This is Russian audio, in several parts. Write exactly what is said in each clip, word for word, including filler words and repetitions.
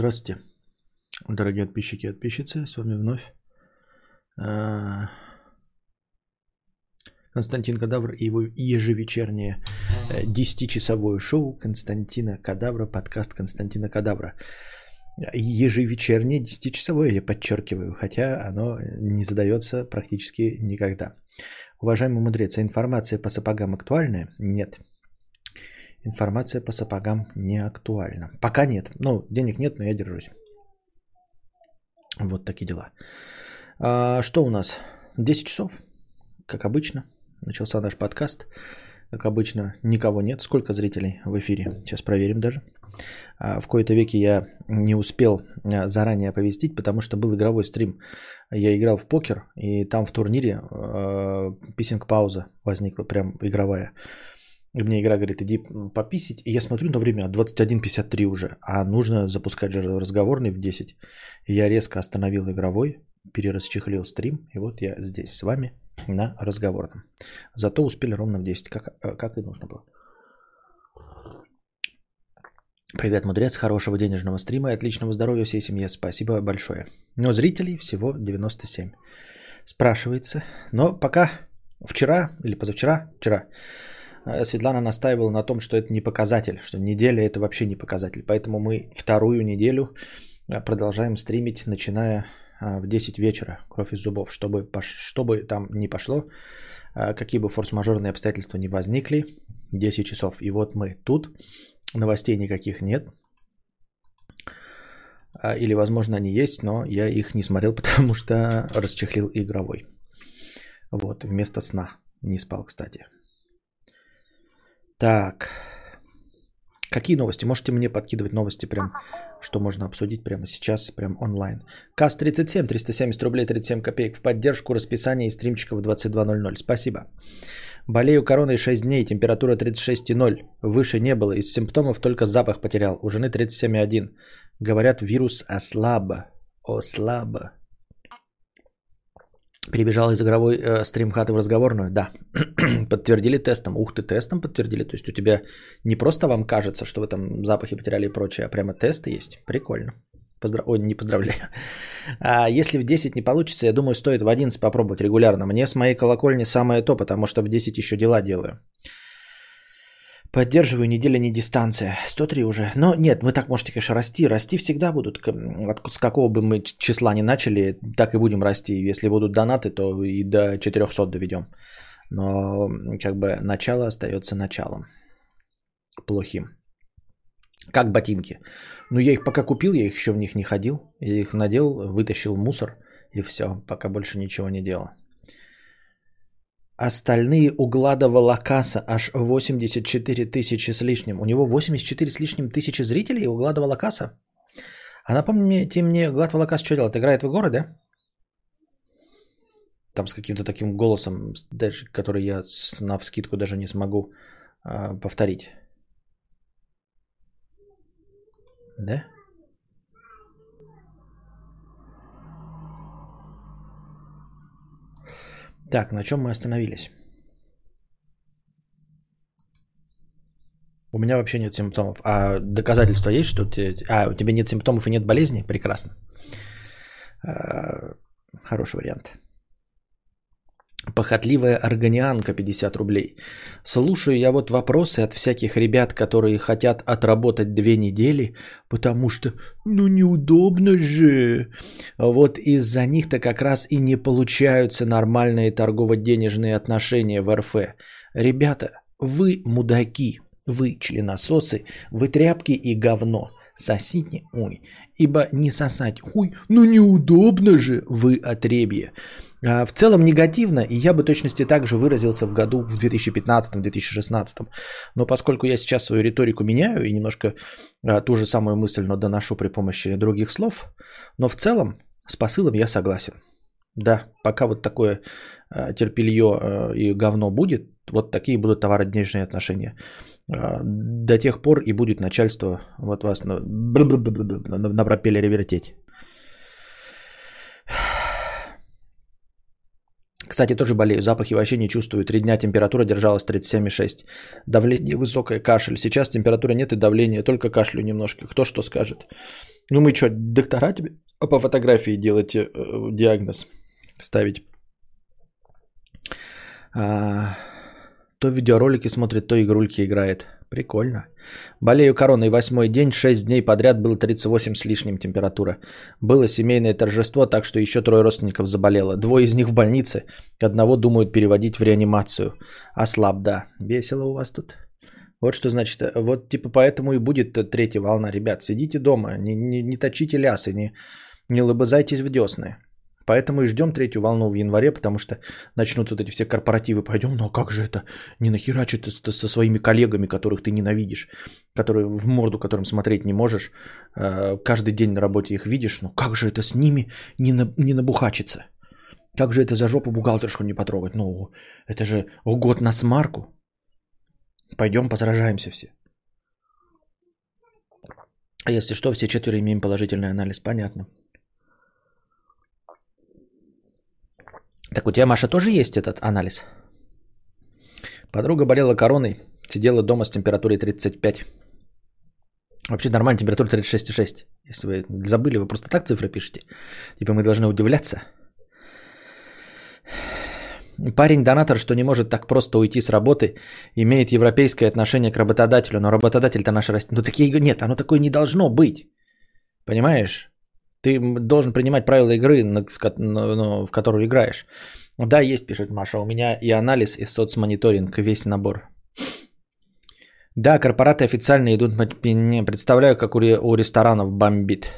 Здравствуйте, дорогие подписчики и подписчицы. С вами вновь Константин Кадавр и его ежевечернее десятичасовое шоу Константина Кадавра, подкаст Константина Кадавра. Ежевечернее десятичасовое, я подчеркиваю, хотя оно не задается практически никогда. Уважаемый мудрец, информация по сапогам актуальная? Нет. Информация по сапогам не актуальна. Пока нет. Ну, денег нет, но я держусь. Вот такие дела. А, что у нас? десять часов, как обычно. Начался наш подкаст. Как обычно, никого нет. Сколько зрителей в эфире? Сейчас проверим даже. А, в кои-то веки я не успел заранее оповестить, потому что был игровой стрим. Я играл в покер, и там в турнире э, писинг-пауза возникла, прям игровая. И мне игра говорит, иди пописить. И я смотрю на время, двадцать один пятьдесят три уже. А нужно запускать же разговорный в десять. И я резко остановил игровой, перерасчехлил стрим. И вот я здесь с вами на разговорном. Зато успели ровно в десять, как, как и нужно было. Привет, мудрец. Хорошего денежного стрима и отличного здоровья всей семье. Спасибо большое. Но зрителей всего девяносто семь. Спрашивается. Но пока вчера или позавчера, вчера, Светлана настаивала на том, что это не показатель, что неделя это вообще не показатель. Поэтому мы вторую неделю продолжаем стримить, начиная в десять вечера, кровь из зубов, чтобы, чтобы там не пошло, какие бы форс-мажорные обстоятельства не возникли, десять часов. И вот мы тут, новостей никаких нет. Или, возможно, они есть, но я их не смотрел, потому что расчехлил игровой. Вот, вместо сна. Не спал, кстати. Так, какие новости? Можете мне подкидывать новости прям, что можно обсудить прямо сейчас, прям онлайн. Кас тридцать семь, триста семьдесят рублей, тридцать семь копеек в поддержку расписания и стримчиков в двадцать два ноль ноль. Спасибо. Болею короной шесть дней, температура тридцать шесть и ноль. Выше не было, из симптомов только запах потерял. У жены тридцать семь и один. Говорят, вирус ослаб. Ослаб. Перебежал из игровой э, стримхаты в разговорную? Да. Подтвердили тестом. Ух ты, тестом подтвердили. То есть у тебя не просто вам кажется, что вы там запахи потеряли и прочее, а прямо тесты есть. Прикольно. Поздра... Ой, не поздравляю. А если в десять не получится, я думаю, стоит в одиннадцать попробовать регулярно. Мне с моей колокольни самое то, потому что в десять еще дела делаю. Поддерживаю, неделя не дистанция. сто три уже. Но нет, мы так можете, конечно, расти. Расти всегда будут. С какого бы мы числа не начали, так и будем расти. Если будут донаты, то и до четырёхсот доведем. Но как бы начало остается началом. Плохим. Как ботинки. Ну, я их пока купил, я их еще в них не ходил. Я их надел, вытащил мусор и все. Пока больше ничего не делал. Остальные у Гладволокаса аж восемьдесят четыре тысячи с лишним. У него восемьдесят четыре с лишним тысячи зрителей у Гладволокаса. А напомните мне, Гладволокас что делает? Играет в игры, да? Там с каким-то таким голосом, даже, который я навскидку даже не смогу э, повторить. Да? Так, на чем мы остановились? У меня вообще нет симптомов. А доказательства есть, что ты... А, у тебя нет симптомов и нет болезни? Прекрасно. А, хороший вариант. Похотливая органианка, пятьдесят рублей. Слушаю я вот вопросы от всяких ребят, которые хотят отработать две недели, потому что, ну, неудобно же. Вот из-за них-то как раз и не получаются нормальные торгово-денежные отношения в эр эф. Ребята, вы мудаки, вы членососы, вы тряпки и говно. Сосите, ой, ибо не сосать, ой, ну неудобно же, вы отребье. В целом негативно, и я бы точности так же выразился в году в две тысячи пятнадцатом - две тысячи шестнадцатом. Но поскольку я сейчас свою риторику меняю и немножко ту же самую мысль, но доношу при помощи других слов, но в целом с посылом я согласен. Да, пока вот такое терпелье и говно будет, вот такие будут товарно-денежные отношения. До тех пор и будет начальство вот вас на, на пропеллере вертеть. Кстати, тоже болею. Запахи вообще не чувствую. Три дня температура держалась тридцать семь и шесть. Давление высокое, кашель. Сейчас температуры нет и давление. Только кашлю немножко. Кто что скажет. Ну мы что, доктора тебе по фотографии делаете диагноз ставить? А, то видеоролики смотрит, то игрульки играет. Прикольно. Болею короной восьмой день, шесть дней подряд было тридцать восемь с лишним температура. Было семейное торжество, так что еще трое родственников заболело. Двое из них в больнице, одного думают переводить в реанимацию. Ослаб, да. Весело у вас тут. Вот что значит, вот типа поэтому и будет третья волна, ребят. Сидите дома, не, не, не точите лясы, не, не лобызайтесь в десны. Поэтому и ждем третью волну в январе, потому что начнутся вот эти все корпоративы. Пойдем, ну а как же это не нахерачит со своими коллегами, которых ты ненавидишь, которые в морду которым смотреть не можешь, каждый день на работе их видишь. Ну как же это с ними не, на, не набухачиться? Как же это за жопу бухгалтершку не потрогать? Ну это же год на смарку. Пойдем позаражаемся все. А если что, все четверо имеем положительный анализ. Понятно. Так у тебя, Маша, тоже есть этот анализ? Подруга болела короной, сидела дома с температурой тридцать пять. Вообще нормальная температура тридцать шесть и шесть. Если вы забыли, вы просто так цифры пишете. Типа мы должны удивляться. Парень-донатор, что не может так просто уйти с работы, имеет европейское отношение к работодателю. Но работодатель-то наш растет. Ну такие нет, оно такое не должно быть. Понимаешь? Ты должен принимать правила игры, в которую играешь. Да, есть, пишет Маша, у меня и анализ, и соцмониторинг, весь набор. Да, корпораты официально идут, не представляю, как у ресторанов бомбит.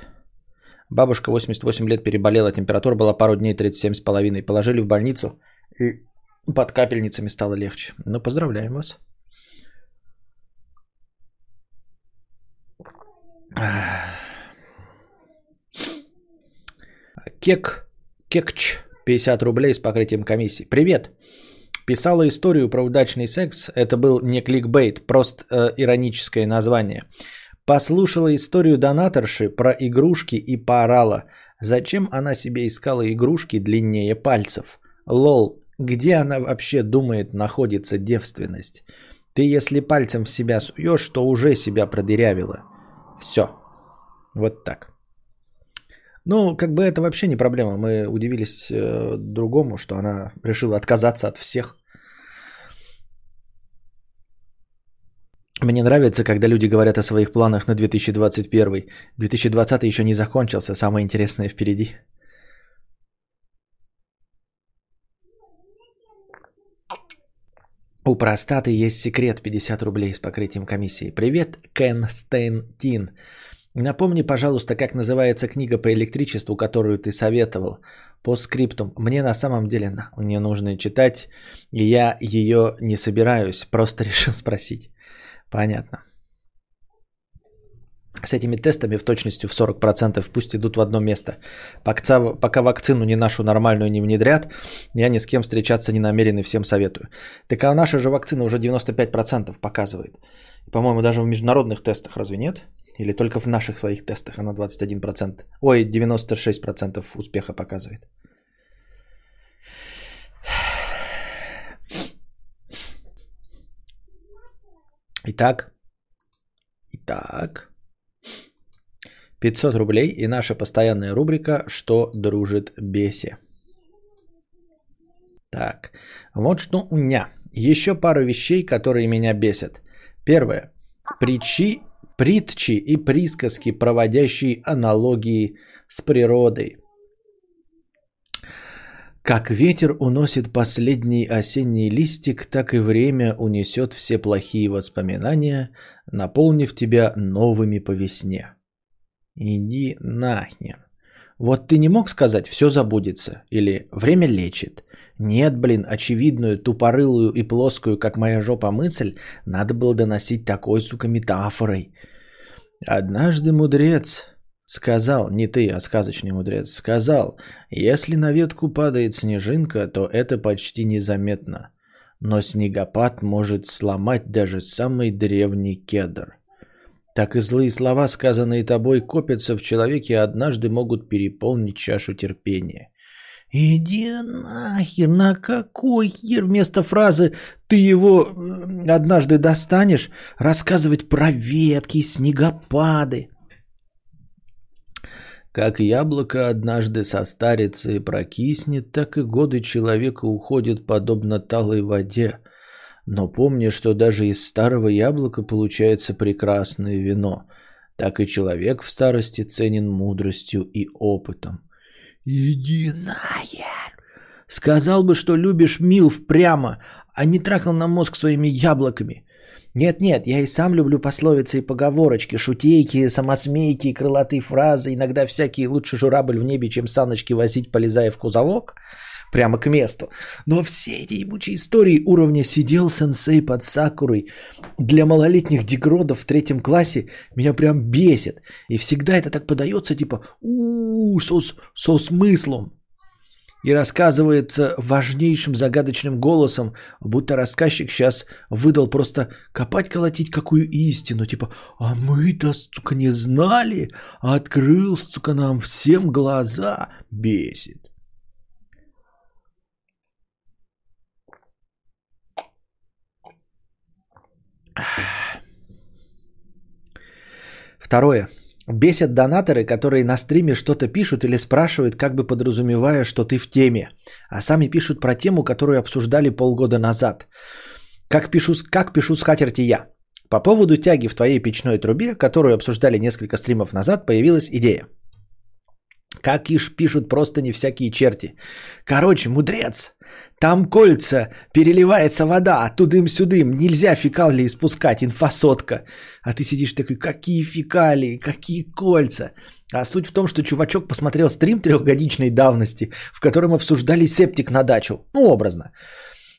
Бабушка восемьдесят восемь лет переболела, температура была пару дней тридцать семь с половиной. Положили в больницу, и под капельницами стало легче. Ну, поздравляем вас. Кек, Кекч, пятьдесят рублей с покрытием комиссии. Привет. Писала историю про удачный секс. Это был не кликбейт, просто э, ироническое название. Послушала историю донаторши про игрушки и поорала. Зачем она себе искала игрушки длиннее пальцев? Лол, где она вообще думает находится девственность? Ты если пальцем в себя суешь, то уже себя продырявила. Все. Вот так. Ну, как бы это вообще не проблема. Мы удивились э, другому, что она решила отказаться от всех. Мне нравится, когда люди говорят о своих планах на две тысячи двадцать первый. две тысячи двадцатый еще не закончился. Самое интересное впереди. У простаты есть секрет. пятьдесят рублей с покрытием комиссии. Привет, Константин. Напомни, пожалуйста, как называется книга по электричеству, которую ты советовал. По скриптум. Мне на самом деле не нужно читать. И я ее не собираюсь. Просто решил спросить. Понятно. С этими тестами в точностью в сорок процентов пусть идут в одно место. Пока, пока вакцину не нашу нормальную не внедрят, я ни с кем встречаться не намерен и всем советую. Так а наша же вакцина уже девяносто пять процентов показывает. По-моему, даже в международных тестах разве нет? Или только в наших своих тестах она двадцать один процент. Ой, девяносто шесть процентов успеха показывает. Итак. Итак. пятьсот рублей и наша постоянная рубрика «Что дружит бесе». Так. Вот что у меня. Еще пару вещей, которые меня бесят. Первое. Причи... Притчи и присказки, проводящие аналогии с природой. Как ветер уносит последний осенний листик, так и время унесет все плохие воспоминания, наполнив тебя новыми по весне. Иди нахер. Вот ты не мог сказать «все забудется» или «время лечит». Нет, блин, очевидную, тупорылую и плоскую, как моя жопа, мысль надо было доносить такой, сука, метафорой. Однажды мудрец сказал, не ты, а сказочный мудрец, сказал, если на ветку падает снежинка, то это почти незаметно. Но снегопад может сломать даже самый древний кедр. Так и злые слова, сказанные тобой, копятся в человеке, а однажды могут переполнить чашу терпения. Иди нахер, на какой хер вместо фразы «ты его однажды достанешь» рассказывать про ветки, снегопады. Как яблоко однажды состарится и прокиснет, так и годы человека уходят подобно талой воде. Но помни, что даже из старого яблока получается прекрасное вино. Так и человек в старости ценен мудростью и опытом. «Иди нахер!» Сказал бы, что любишь милф прямо, а не трахал на мозг своими яблоками. Нет-нет, я и сам люблю пословицы и поговорочки, шутейки, самосмейки, крылатые фразы, иногда всякие «лучше журавль в небе, чем саночки возить, полезая в кузовок», прямо к месту. Но все эти ебучие истории уровня «сидел сенсей под сакурой» для малолетних дегродов в третьем классе меня прям бесит. И всегда это так подается, типа «у-у-у, со, со смыслом». И рассказывается важнейшим загадочным голосом, будто рассказчик сейчас выдал просто копать-колотить какую истину. Типа, а мы-то, сука, не знали, а открыл, сука, нам всем глаза. Бесит. Второе. Бесят донаторы, которые на стриме что-то пишут или спрашивают, как бы подразумевая, что ты в теме. А сами пишут про тему, которую обсуждали полгода назад. Как пишу, как пишу с хатерти я. По поводу тяги в твоей печной трубе, которую обсуждали несколько стримов назад, появилась идея. Как ишь пишут просто не всякие черти. Короче, мудрец, там кольца, переливается вода, тудым-сюдым, нельзя фекалии спускать, инфосотка. А ты сидишь такой, какие фекалии, какие кольца. А суть в том, что чувачок посмотрел стрим трехгодичной давности, в котором обсуждали септик на дачу. Ну, образно.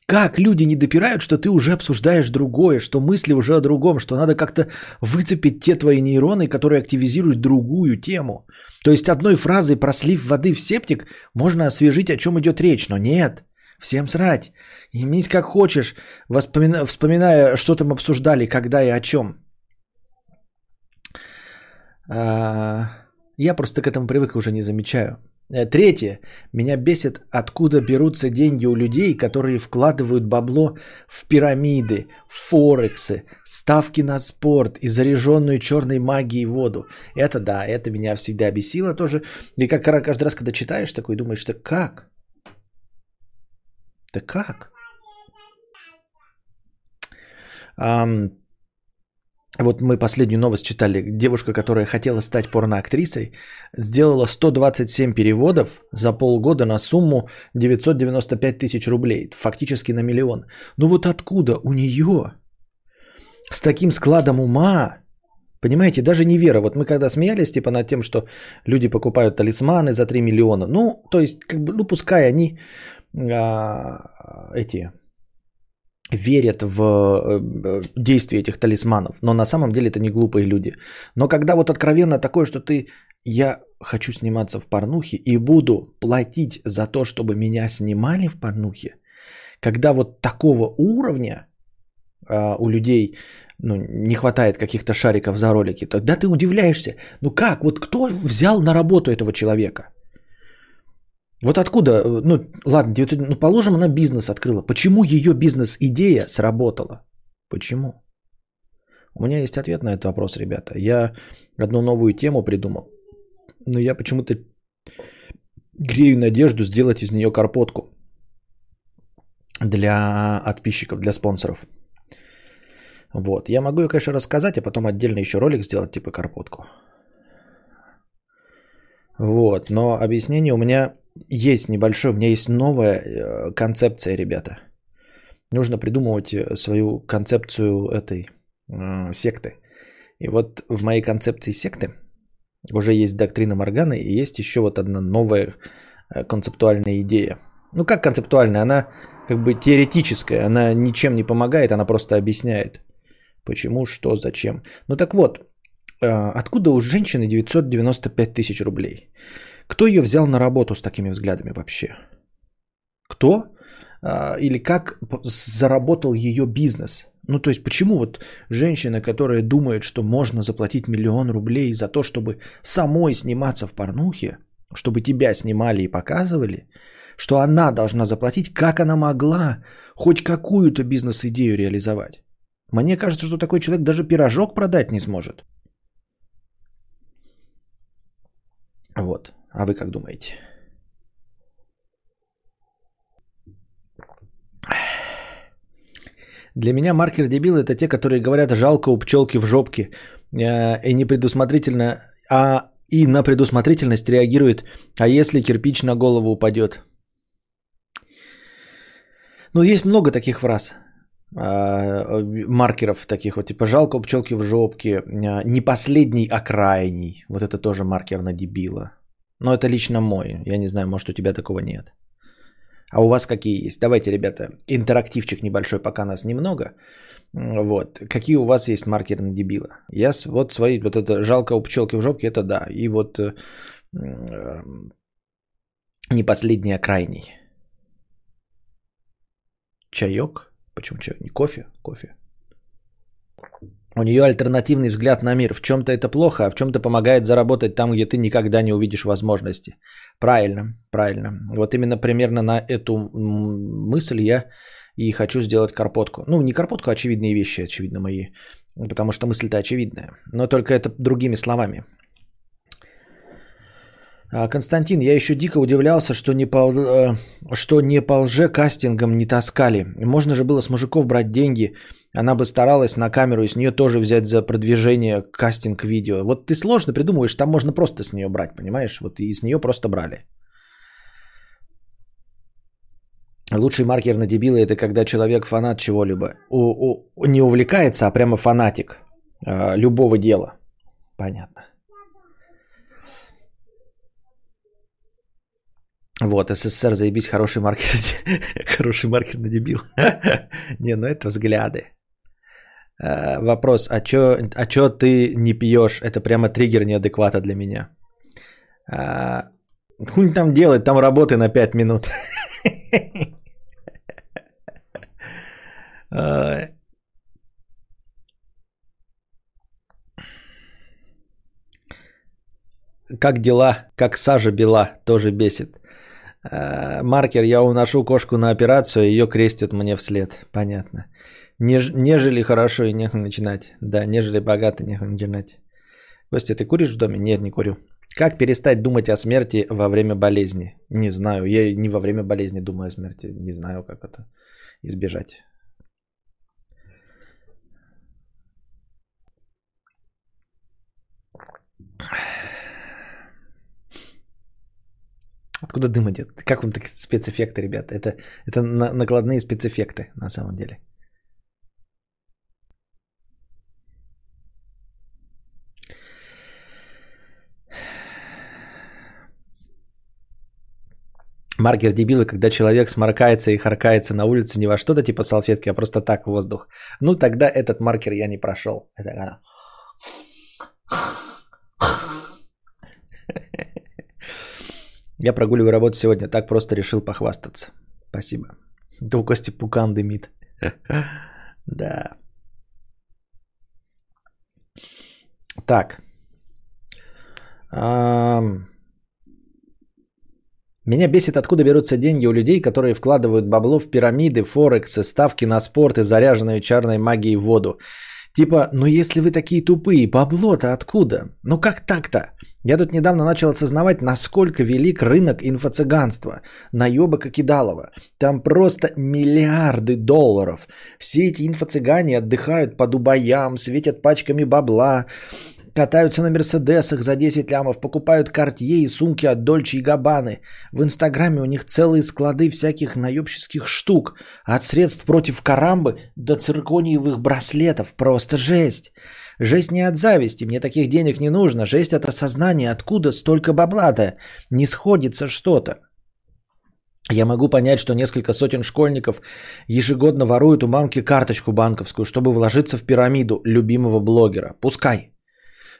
Как люди не допирают, что ты уже обсуждаешь другое, что мысли уже о другом, что надо как-то выцепить те твои нейроны, которые активизируют другую тему. То есть одной фразой, прослив воды в септик, можно освежить, о чем идет речь, но нет, всем срать. Имись как хочешь, воспомина... вспоминая, что там обсуждали, когда и о чем. А... Я просто к этому привык и уже не замечаю. Третье. Меня бесит, откуда берутся деньги у людей, которые вкладывают бабло в пирамиды, форексы, ставки на спорт и заряженную черной магией воду. Это да, это меня всегда бесило тоже. И как каждый раз, когда читаешь такой, думаешь, так как? Да как? Ам... Вот мы последнюю новость читали. Девушка, которая хотела стать порноактрисой, сделала сто двадцать семь переводов за полгода на сумму девятьсот девяносто пять тысяч рублей. Фактически на миллион. Ну вот откуда у нее с таким складом ума? Понимаете, даже не вера. Вот мы когда смеялись типа над тем, что люди покупают талисманы за три миллиона. Ну, то есть, как бы, ну пускай они а, эти... верят в действие этих талисманов, но на самом деле это не глупые люди. Но когда вот откровенно такое, что ты, я хочу сниматься в порнухе и буду платить за то, чтобы меня снимали в порнухе, когда вот такого уровня а, у людей ну, не хватает каких-то шариков за ролики, тогда ты удивляешься, ну как, вот кто взял на работу этого человека? Вот откуда, ну ладно, ну положим, она бизнес открыла. Почему ее бизнес-идея сработала? Почему? У меня есть ответ на этот вопрос, ребята. Я одну новую тему придумал, но я почему-то грею надежду сделать из нее карпотку для подписчиков, для спонсоров. Вот, я могу ее, конечно, рассказать, а потом отдельно еще ролик сделать, типа карпотку. Вот, но объяснение у меня... Есть небольшое, у меня есть новая концепция, ребята. Нужно придумывать свою концепцию этой э, секты. И вот в моей концепции секты уже есть доктрина Морганы и есть еще вот одна новая концептуальная идея. Ну как концептуальная? Она как бы теоретическая, она ничем не помогает, она просто объясняет почему, что, зачем. Ну так вот, э, откуда у женщины девятьсот девяносто пять тысяч рублей? Кто ее взял на работу с такими взглядами вообще? Кто? Или как заработал ее бизнес? Ну, то есть, почему вот женщина, которая думает, что можно заплатить миллион рублей за то, чтобы самой сниматься в порнухе, чтобы тебя снимали и показывали, что она должна заплатить, как она могла хоть какую-то бизнес-идею реализовать? Мне кажется, что такой человек даже пирожок продать не сможет. Вот. А вы как думаете? Для меня маркер дебил это те, которые говорят жалко у пчелки в жопке и непредусмотрительно, а и на предусмотрительность реагирует, а если кирпич на голову упадет. Ну, есть много таких фраз, маркеров таких, вот типа жалко у пчелки в жопке, не последний, а крайний. Вот это тоже маркер на дебила. Но это лично мой. Я не знаю, может у тебя такого нет. А у вас какие есть? Давайте, ребята, интерактивчик небольшой, пока нас немного. Вот. Какие у вас есть маркеры на дебила? Я вот свои, вот это жалко у пчелки в жопке, это да. И вот э, э, не последний, а крайний. Чаек? Почему чаек? Не кофе? Кофе. У нее альтернативный взгляд на мир. В чем-то это плохо, а в чем-то помогает заработать там, где ты никогда не увидишь возможности. Правильно, правильно. Вот именно примерно на эту мысль я и хочу сделать карпотку. Ну, не карпотку, а очевидные вещи, очевидно, мои. Потому что мысль-то очевидная. Но только это другими словами. Константин, я еще дико удивлялся, что не по, что не по лже-кастингам не таскали. Можно же было с мужиков брать деньги. Она бы старалась на камеру и с нее тоже взять за продвижение кастинг-видео. Вот ты сложно придумываешь, там можно просто с нее брать, понимаешь? Вот и с нее просто брали. Лучший маркер на дебила это когда человек фанат чего-либо. Не увлекается, а прямо фанатик любого дела. Понятно. Вот, СССР, заебись, хороший маркер, хороший маркер на дебил. Не, ну это взгляды. Вопрос, а чё, а чё ты не пьёшь? Это прямо триггер неадеквата для меня. Хуй там делать, там работы на пять минут. Как дела? Как сажа бела, тоже бесит. Маркер, я уношу кошку на операцию, ее крестят мне вслед. Понятно. Неж, нежели хорошо и нехуй начинать. Да, нежели богато, нехуй начинать. Костя, ты куришь в доме? Нет, не курю. Как перестать думать о смерти во время болезни? Не знаю. Я не во время болезни думаю о смерти. Не знаю, как это избежать. Откуда дым идет? Как вам такие спецэффекты, ребята? Это, это на, накладные спецэффекты на самом деле. Маркер дебила, когда человек сморкается и харкается на улице не во что-то типа салфетки, а просто так воздух. Ну тогда этот маркер я не прошел. Это она. Я прогуливаю работу сегодня, так просто решил похвастаться. Спасибо. Да у Кости пукан дымит. Да. Так. Меня бесит, откуда берутся деньги у людей, которые вкладывают бабло в пирамиды, форексы, ставки на спорт и заряженную черной магией воду. Типа, ну если вы такие тупые, бабло-то откуда? Ну как так-то? Я тут недавно начал осознавать, насколько велик рынок инфо-цыганства, наёбок и кидалова. Там просто миллиарды долларов. Все эти инфо-цыгане отдыхают по Дубаям, светят пачками бабла, катаются на мерседесах за десять лямов, покупают картье и сумки от Дольче и Габбаны. В инстаграме у них целые склады всяких наебческих штук. От средств против карамбы до циркониевых браслетов. Просто жесть. Жесть не от зависти, мне таких денег не нужно. Жесть от осознания, откуда столько бабла-то. Не сходится что-то. Я могу понять, что несколько сотен школьников ежегодно воруют у мамки карточку банковскую, чтобы вложиться в пирамиду любимого блогера. Пускай.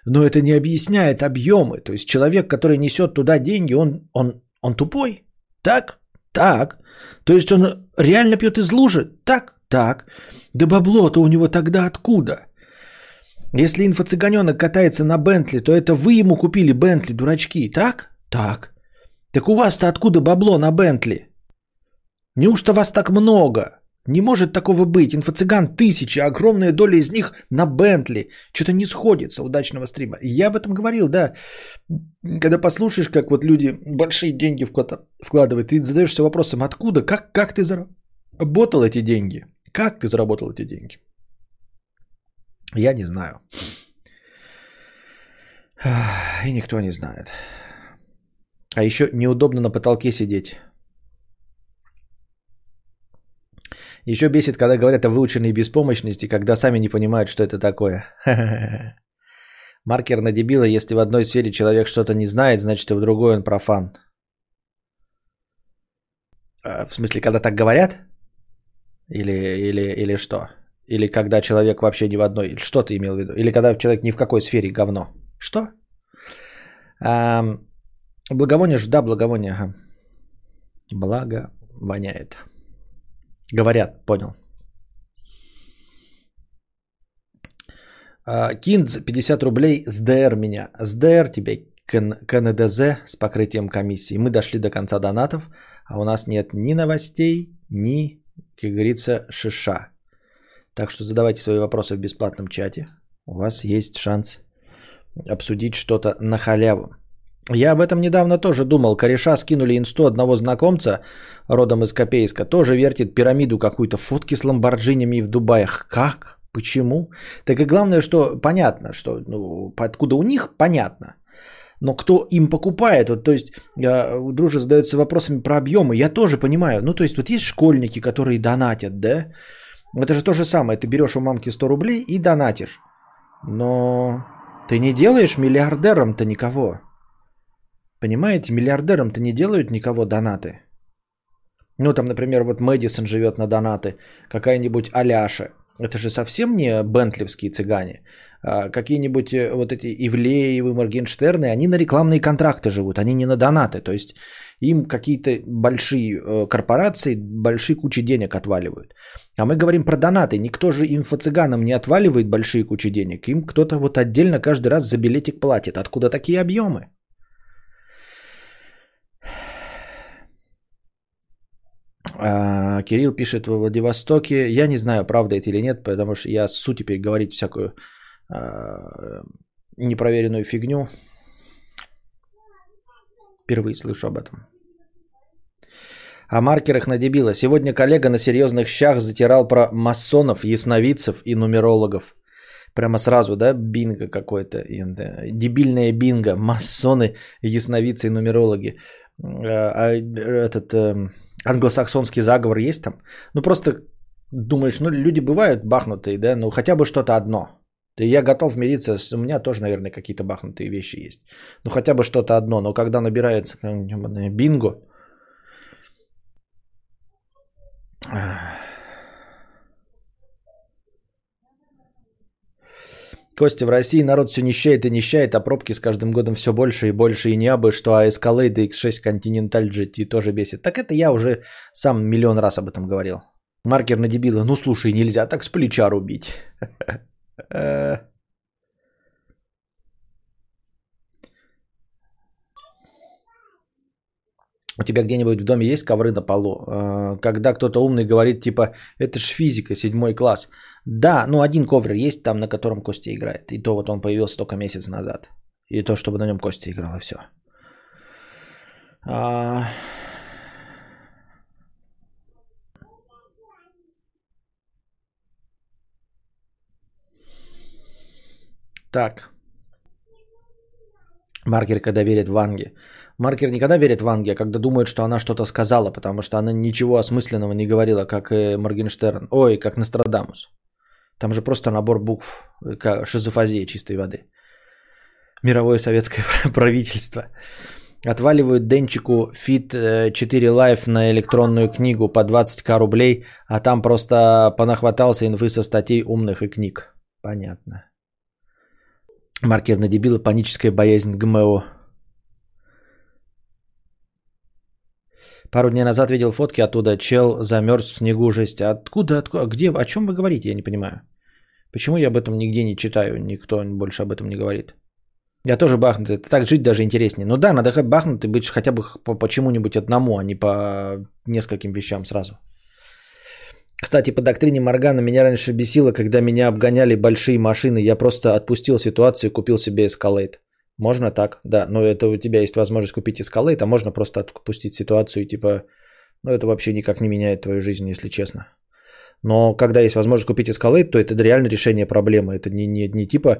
Но это не объясняет объемы. То есть человек, который несет туда деньги, он, он, он тупой? Так? Так. То есть он реально пьет из лужи? Так? Так. Да бабло-то у него тогда откуда? Если инфо-цыганенок катается на Бентли, то это вы ему купили Бентли, дурачки. Так? Так. Так у вас-то откуда бабло на Бентли? Неужто вас так много? Не может такого быть. Инфо-цыган тысячи, а огромная доля из них на Бентли. Что-то не сходится. Удачного стрима. Я об этом говорил, да. Когда послушаешь, как вот люди большие деньги вкладывают, ты задаешься вопросом, откуда, как, как ты заработал эти деньги? Как ты заработал эти деньги? Я не знаю. И никто не знает. А еще неудобно на потолке сидеть. Еще бесит, когда говорят о выученной беспомощности, когда сами не понимают, что это такое. Маркер на дебила, если в одной сфере человек что-то не знает, значит и в другой он профан. В смысле, когда так говорят? Или, или, или что? Или когда человек вообще не в одной... Что ты имел в виду? Или когда человек ни в какой сфере говно? Что? А, благовоние же, да, благовоние. Ага. Благо воняет. Говорят, понял. Киндз, пятьдесят рублей, СДР меня. СДР тебе, КНДЗ с покрытием комиссии. Мы дошли до конца донатов, а у нас нет ни новостей, ни, как говорится, шиша. Так что задавайте свои вопросы в бесплатном чате. У вас есть шанс обсудить что-то на халяву. Я об этом недавно тоже думал. Кореша скинули инсту одного знакомца, родом из Копейска. Тоже вертит пирамиду какую-то, фотки с ламборджинями в Дубае. Как? Почему? Так и главное, что понятно, что ну, откуда у них, понятно. Но кто им покупает? Вот, то есть, дружи задаются вопросами про объемы. Я тоже понимаю. Ну, то есть, вот есть школьники, которые донатят, да? Это же то же самое. Ты берешь у мамки сто рублей и донатишь. Но ты не делаешь миллиардером-то никого. Понимаете, миллиардером-то не делают никого донаты. Ну, там, например, вот Мэдисон живет на донаты. Какая-нибудь Аляша. Это же совсем не бентлевские цыгане. А какие-нибудь вот эти Ивлеевы, Моргенштерны, они на рекламные контракты живут, они не на донаты. То есть им какие-то большие корпорации, большие кучи денег отваливают. А мы говорим про донаты. Никто же инфо-цыганам не отваливает большие кучи денег. Им кто-то вот отдельно каждый раз за билетик платит. Откуда такие объемы? Кирилл пишет во Владивостоке. Я не знаю, правда это или нет, потому что я ссу теперь говорить всякую э, непроверенную фигню. Впервые слышу об этом. О маркерах на дебила. Сегодня коллега на серьезных щах затирал про масонов, ясновидцев и нумерологов. Прямо сразу, да, бинго какое-то. Дебильное бинго. Масоны, ясновидцы и нумерологи. А этот... Э, англосаксонский заговор есть там? Ну, просто думаешь, ну, люди бывают бахнутые, да? Ну, хотя бы что-то одно. Я готов мириться, с... у меня тоже, наверное, какие-то бахнутые вещи есть. Ну, хотя бы что-то одно. Но когда набирается бинго... Костя, в России народ все нищает и нищает, а пробки с каждым годом все больше и больше, и не абы что, а Escalade икс шесть Continental джи ти тоже бесит. Так это я уже сам миллион раз об этом говорил. Маркер на дебила, ну слушай, нельзя так с плеча рубить. У тебя где-нибудь в доме есть ковры на полу? Когда кто-то умный говорит, типа, это ж физика, седьмой класс. Да, ну один ковер есть там, на котором Костя играет. И то вот он появился только месяц назад. И то, чтобы на нем Костя играла, все. А... Так. Маркер, когда верит в Анги. Маркер никогда верит в Анги, а когда думает, что она что-то сказала, потому что она ничего осмысленного не говорила, как Моргенштерн. Ой, как Нострадамус. Там же просто набор букв, шизофазия чистой воды. Мировое советское правительство. Отваливают Денчику Fit четыре Life на электронную книгу по двадцать тысяч рублей, а там просто понахватался инфы со статей умных и книг. Понятно. Маркер на дебила, паническая боязнь ГМО. Пару дней назад видел фотки оттуда. Чел замерз в снегу, жесть. Откуда, откуда, где, о чем вы говорите, я не понимаю. Почему я об этом нигде не читаю, никто больше об этом не говорит. Я тоже бахнутый, так жить даже интереснее. Ну да, надо хоть бахнутый быть хотя бы по, по чему-нибудь одному, а не по нескольким вещам сразу. Кстати, по доктрине Моргана меня раньше бесило, когда меня обгоняли большие машины. Я просто отпустил ситуацию и купил себе Escalade. Можно так, да. Но это у тебя есть возможность купить Escalade, а можно просто отпустить ситуацию и типа... Ну, это вообще никак не меняет твою жизнь, если честно. Но когда есть возможность купить Escalade, то это реально решение проблемы. Это не, не, не типа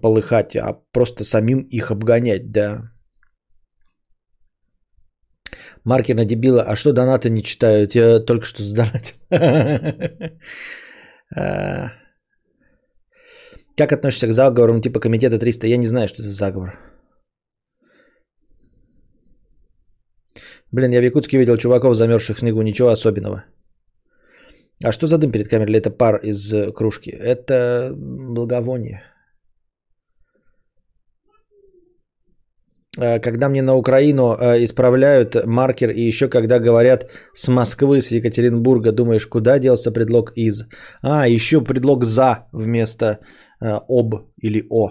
полыхать, а просто самим их обгонять, да. Маркина дебила, а что донаты не читают? Я только что сдонатил. Как относишься к заговорам типа комитета триста? Я не знаю, что это за заговор. Блин, я в Якутске видел чуваков, замерзших в снегу. Ничего особенного. А что за дым перед камерой? Это пар из кружки. Это благовоние. Когда мне на Украину исправляют маркер, и еще когда говорят с Москвы, с Екатеринбурга, думаешь, куда делся предлог «из». А, еще предлог «за» вместо «об» или «о».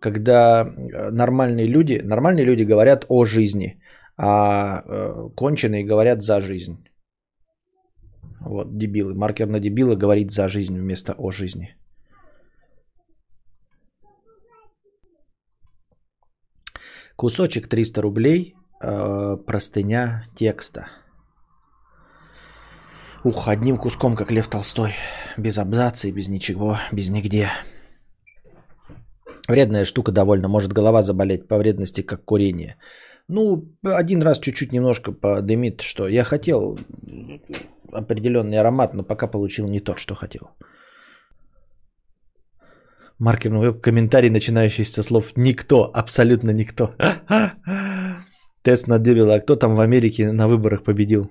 Когда нормальные люди, нормальные люди говорят о жизни, а конченые говорят «за жизнь». Вот, дебилы. Маркер на дебила говорит «за жизнь» вместо «о жизни». Кусочек триста рублей, простыня текста. Ух, одним куском, как Лев Толстой. Без абзаца и без ничего, без нигде. Вредная штука довольно, может голова заболеть по вредности, как курение. Ну, один раз чуть-чуть немножко подымит, что я хотел определенный аромат, но пока получил не тот, что хотел. Маркерный комментарий, начинающийся со слов «никто», абсолютно никто. Тест на дебила. А кто там в Америке на выборах победил?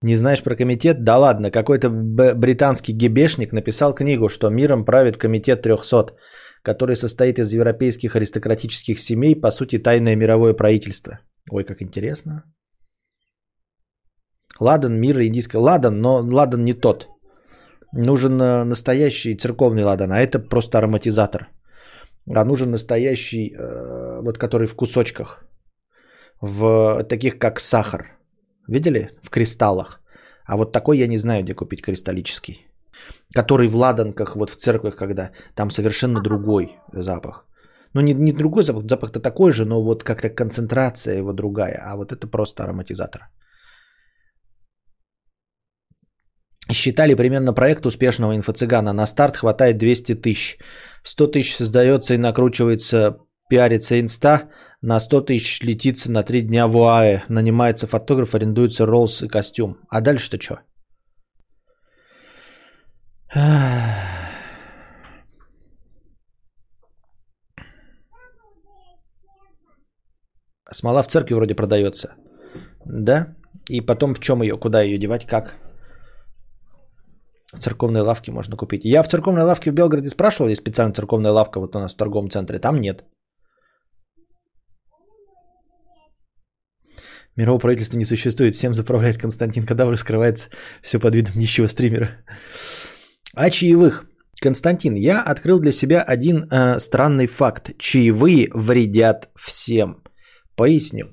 Не знаешь про комитет? Да ладно, какой-то британский гебешник написал книгу, что миром правит комитет трехсот, который состоит из европейских аристократических семей, по сути, тайное мировое правительство. Ой, как интересно. Ладан, мир, индийская... Ладан, но ладан не тот. Нужен настоящий церковный ладан, а это просто ароматизатор. А нужен настоящий, вот который в кусочках, в таких как сахар. Видели? В кристаллах. А вот такой я не знаю, где купить кристаллический. Который в ладанках, вот в церквях, когда там совершенно другой запах. Ну не, не другой запах, запах-то такой же, но вот как-то концентрация его другая. А вот это просто ароматизатор. Считали примерно проект успешного инфо-цыгана. На старт хватает двести тысяч. сто тысяч создается и накручивается, пиарится инста. На сто тысяч летится на три дня в УАЭ. Нанимается фотограф, арендуется Роллс и костюм. А дальше-то что? Смола в церкви вроде продается. Да? И потом в чем ее? Куда ее девать? Как? В церковной лавке можно купить. Я в церковной лавке в Белгороде спрашивал, есть специальная церковная лавка вот у нас в торговом центре, там нет. Мирового правительства не существует, всем заправляет Константин Кадавр, скрывается все под видом нищего стримера. О чаевых. Константин, я открыл для себя один э, странный факт. Чаевые вредят всем. Поясню.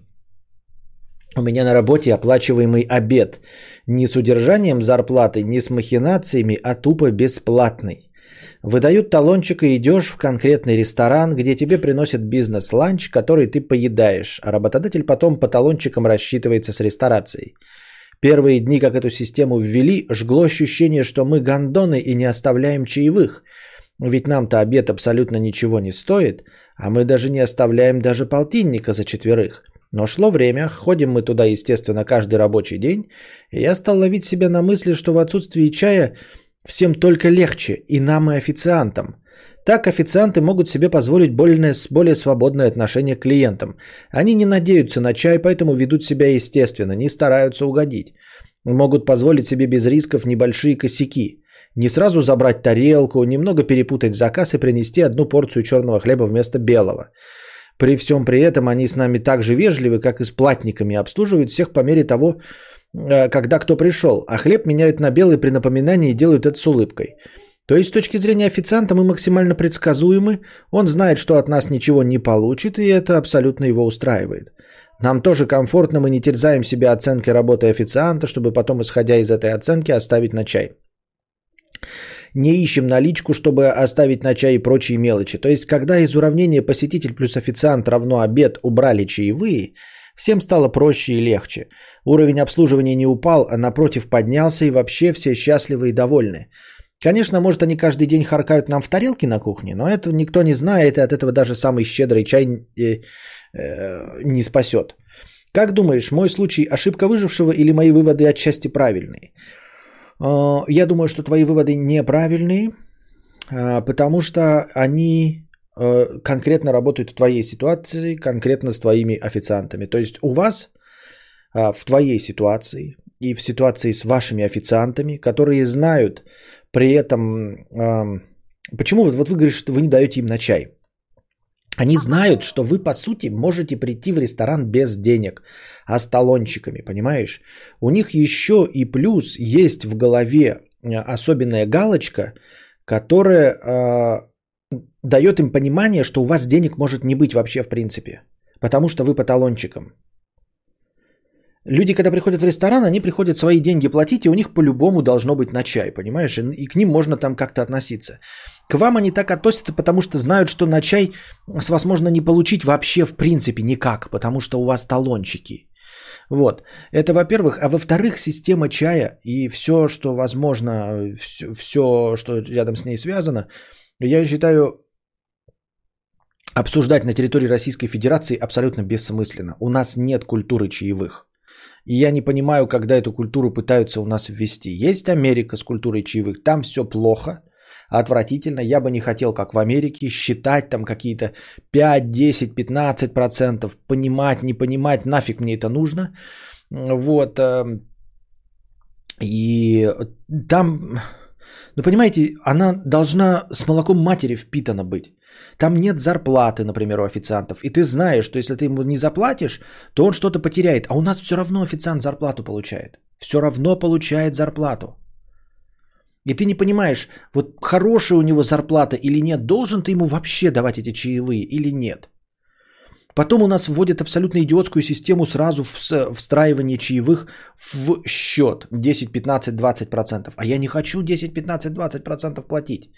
У меня на работе оплачиваемый обед. Не с удержанием зарплаты, не с махинациями, а тупо бесплатный. Выдают талончик и идешь в конкретный ресторан, где тебе приносят бизнес-ланч, который ты поедаешь, а работодатель потом по талончикам рассчитывается с ресторацией. Первые дни, как эту систему ввели, жгло ощущение, что мы гондоны и не оставляем чаевых. Ведь нам-то обед абсолютно ничего не стоит, а мы даже не оставляем даже полтинника за четверых. Но шло время, ходим мы туда, естественно, каждый рабочий день, и я стал ловить себя на мысли, что в отсутствии чая всем только легче, и нам, и официантам. Так официанты могут себе позволить более, более свободное отношение к клиентам. Они не надеются на чай, поэтому ведут себя естественно, не стараются угодить. Могут позволить себе без рисков небольшие косяки. Не сразу забрать тарелку, немного перепутать заказ и принести одну порцию черного хлеба вместо белого. При всем при этом они с нами так же вежливы, как и с платниками, обслуживают всех по мере того, когда кто пришел, а хлеб меняют на белый при напоминании и делают это с улыбкой. То есть с точки зрения официанта мы максимально предсказуемы, он знает, что от нас ничего не получит, и это абсолютно его устраивает. Нам тоже комфортно, мы не терзаем себя оценкой работы официанта, чтобы потом, исходя из этой оценки, оставить на чай. Не ищем наличку, чтобы оставить на чай и прочие мелочи. То есть, когда из уравнения посетитель плюс официант равно обед убрали чаевые, всем стало проще и легче. Уровень обслуживания не упал, а напротив поднялся, и вообще все счастливы и довольны. Конечно, может, они каждый день харкают нам в тарелки на кухне, но этого никто не знает, и от этого даже самый щедрый чай э, э, не спасет. Как думаешь, мой случай ошибка выжившего или мои выводы отчасти правильные? Э, я думаю, что твои выводы неправильные, э, потому что они э, конкретно работают в твоей ситуации, конкретно с твоими официантами. То есть у вас э, в твоей ситуации и в ситуации с вашими официантами, которые знают... При этом, э, почему вот вы говорите, что вы не даете им на чай? Они знают, что вы, по сути, можете прийти в ресторан без денег, а с талончиками, понимаешь? У них еще и плюс есть в голове особенная галочка, которая э, дает им понимание, что у вас денег может не быть вообще в принципе, потому что вы по талончикам. Люди, когда приходят в ресторан, они приходят свои деньги платить, и у них по-любому должно быть на чай, понимаешь? И к ним можно там как-то относиться. К вам они так относятся, потому что знают, что на чай с вас можно не получить вообще в принципе никак, потому что у вас талончики. Вот. Это во-первых. А во-вторых, система чая и все, что возможно, все, все, что рядом с ней связано, я считаю... обсуждать на территории Российской Федерации абсолютно бессмысленно. У нас нет культуры чаевых. И я не понимаю, когда эту культуру пытаются у нас ввести. Есть Америка с культурой чаевых, там все плохо, отвратительно. Я бы не хотел, как в Америке, считать там какие-то пять, десять, пятнадцать процентов, понимать, не понимать, нафиг мне это нужно. Вот. И там, ну понимаете, она должна с молоком матери впитана быть. Там нет зарплаты, например, у официантов. И ты знаешь, что если ты ему не заплатишь, то он что-то потеряет. А у нас все равно официант зарплату получает. Все равно получает зарплату. И ты не понимаешь, вот хорошая у него зарплата или нет, должен ты ему вообще давать эти чаевые или нет. Потом у нас вводят абсолютно идиотскую систему сразу встраивания чаевых в счет десять, пятнадцать, двадцать процентов. А я не хочу десять, пятнадцать, двадцать процентов платить.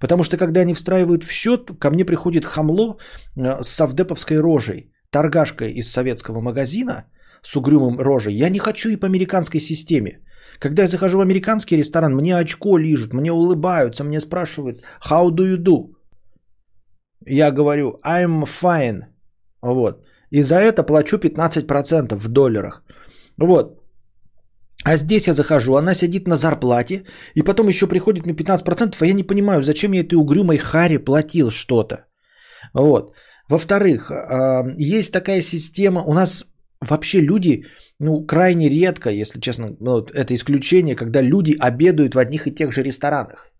Потому что когда они встраивают в счет, ко мне приходит хамло с совдеповской рожей, торгашкой из советского магазина с угрюмым рожей. Я не хочу и по американской системе. Когда я захожу в американский ресторан, мне очко лижут, мне улыбаются, мне спрашивают «How do you do?». Я говорю «I'm fine». Вот. И за это плачу пятнадцать процентов в долларах. Вот. А здесь я захожу, она сидит на зарплате, и потом еще приходит мне пятнадцать процентов, а я не понимаю, зачем я этой угрюмой харе платил что-то. Вот. Во-вторых, есть такая система, у нас вообще люди, ну, крайне редко, если честно, это исключение, когда люди обедают в одних и тех же ресторанах.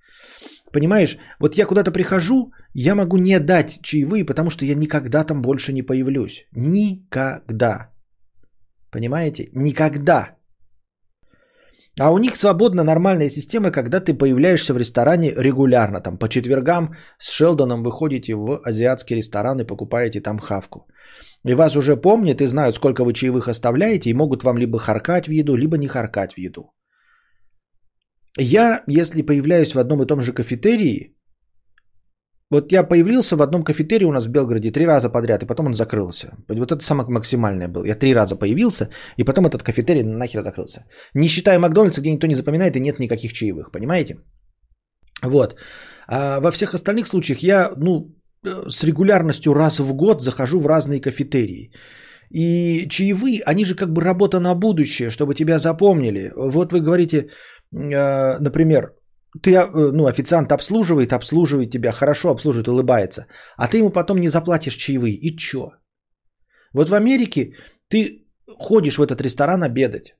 Понимаешь, вот я куда-то прихожу, я могу не дать чаевые, потому что я никогда там больше не появлюсь. Никогда. Понимаете? Никогда. А у них свободно нормальная система, когда ты появляешься в ресторане регулярно. Там по четвергам с Шелдоном выходите в азиатский ресторан и покупаете там хавку. И вас уже помнят и знают, сколько вы чаевых оставляете, и могут вам либо харкать в еду, либо не харкать в еду. Я, если появляюсь в одном и том же кафетерии, вот я появился в одном кафетерии у нас в Белгороде три раза подряд, и потом он закрылся. Вот это самое максимальное было. Я три раза появился, и потом этот кафетерий нахер закрылся. Не считая Макдональдса, где никто не запоминает, и нет никаких чаевых, понимаете? Вот. А во всех остальных случаях я, ну, с регулярностью раз в год захожу в разные кафетерии. И чаевые, они же как бы работа на будущее, чтобы тебя запомнили. Вот вы говорите... Например, ты, ну, официант обслуживает, обслуживает тебя, хорошо обслуживает, улыбается, а ты ему потом не заплатишь чаевые. И чё? Вот в Америке ты ходишь в этот ресторан обедать,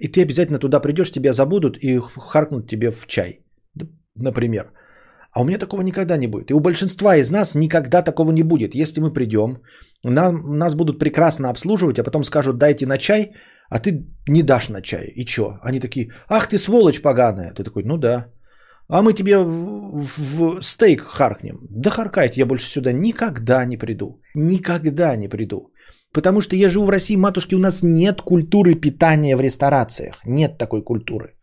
и ты обязательно туда придешь, тебя забудут и харкнут тебе в чай, например. А у меня такого никогда не будет. И у большинства из нас никогда такого не будет. Если мы придем, нам, нас будут прекрасно обслуживать, а потом скажут «дайте на чай», а ты не дашь на чай. И чё? Они такие, ах ты сволочь поганая. Ты такой, ну да. А мы тебе в, в, в стейк харкнем. Да харкайте, я больше сюда никогда не приду. Никогда не приду. Потому что я живу в России, матушки, у нас нет культуры питания в ресторациях. Нет такой культуры.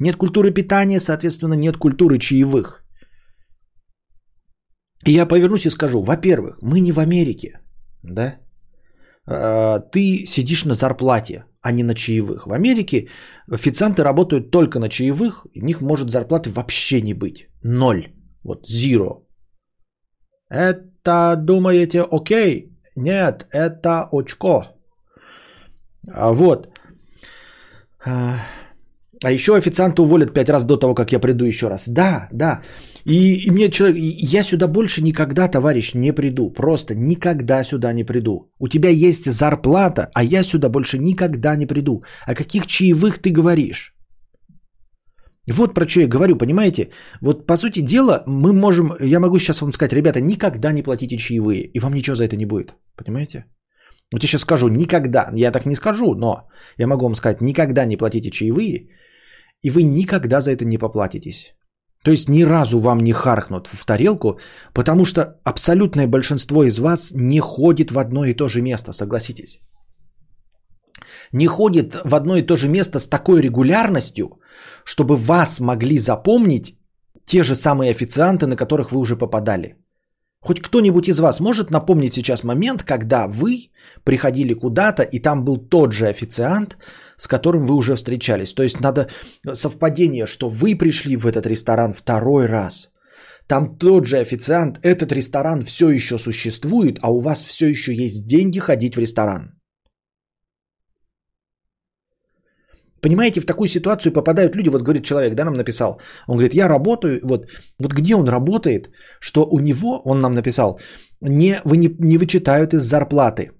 Нет культуры питания, соответственно, нет культуры чаевых. И я повернусь и скажу, во-первых, мы не в Америке, да? Ты сидишь на зарплате, а не на чаевых. В Америке официанты работают только на чаевых, у них может зарплаты вообще не быть. Ноль. Вот, zero. Это, думаете, окей? Нет, это очко. Вот. А еще официанты уволят пять раз до того, как я приду еще раз. Да, да. И, и мне человек, я сюда больше никогда, товарищ, не приду. Просто никогда сюда не приду. У тебя есть зарплата, а я сюда больше никогда не приду. О каких чаевых ты говоришь? Вот про что я говорю, понимаете? Вот по сути дела мы можем, я могу сейчас вам сказать, ребята, никогда не платите чаевые, и вам ничего за это не будет, понимаете? Вот я сейчас скажу, никогда, я так не скажу, но я могу вам сказать, никогда не платите чаевые, и вы никогда за это не поплатитесь. То есть ни разу вам не харкнут в тарелку, потому что абсолютное большинство из вас не ходит в одно и то же место, согласитесь. Не ходит в одно и то же место с такой регулярностью, чтобы вас могли запомнить те же самые официанты, на которых вы уже попадали. Хоть кто-нибудь из вас может напомнить сейчас момент, когда вы приходили куда-то, и там был тот же официант, с которым вы уже встречались. То есть надо совпадение, что вы пришли в этот ресторан второй раз. Там тот же официант, этот ресторан все еще существует, а у вас все еще есть деньги ходить в ресторан. Понимаете, в такую ситуацию попадают люди, вот говорит человек, да, нам написал, он говорит, я работаю, вот, вот где он работает, что у него, он нам написал, не, вы не, не вычитают из зарплаты,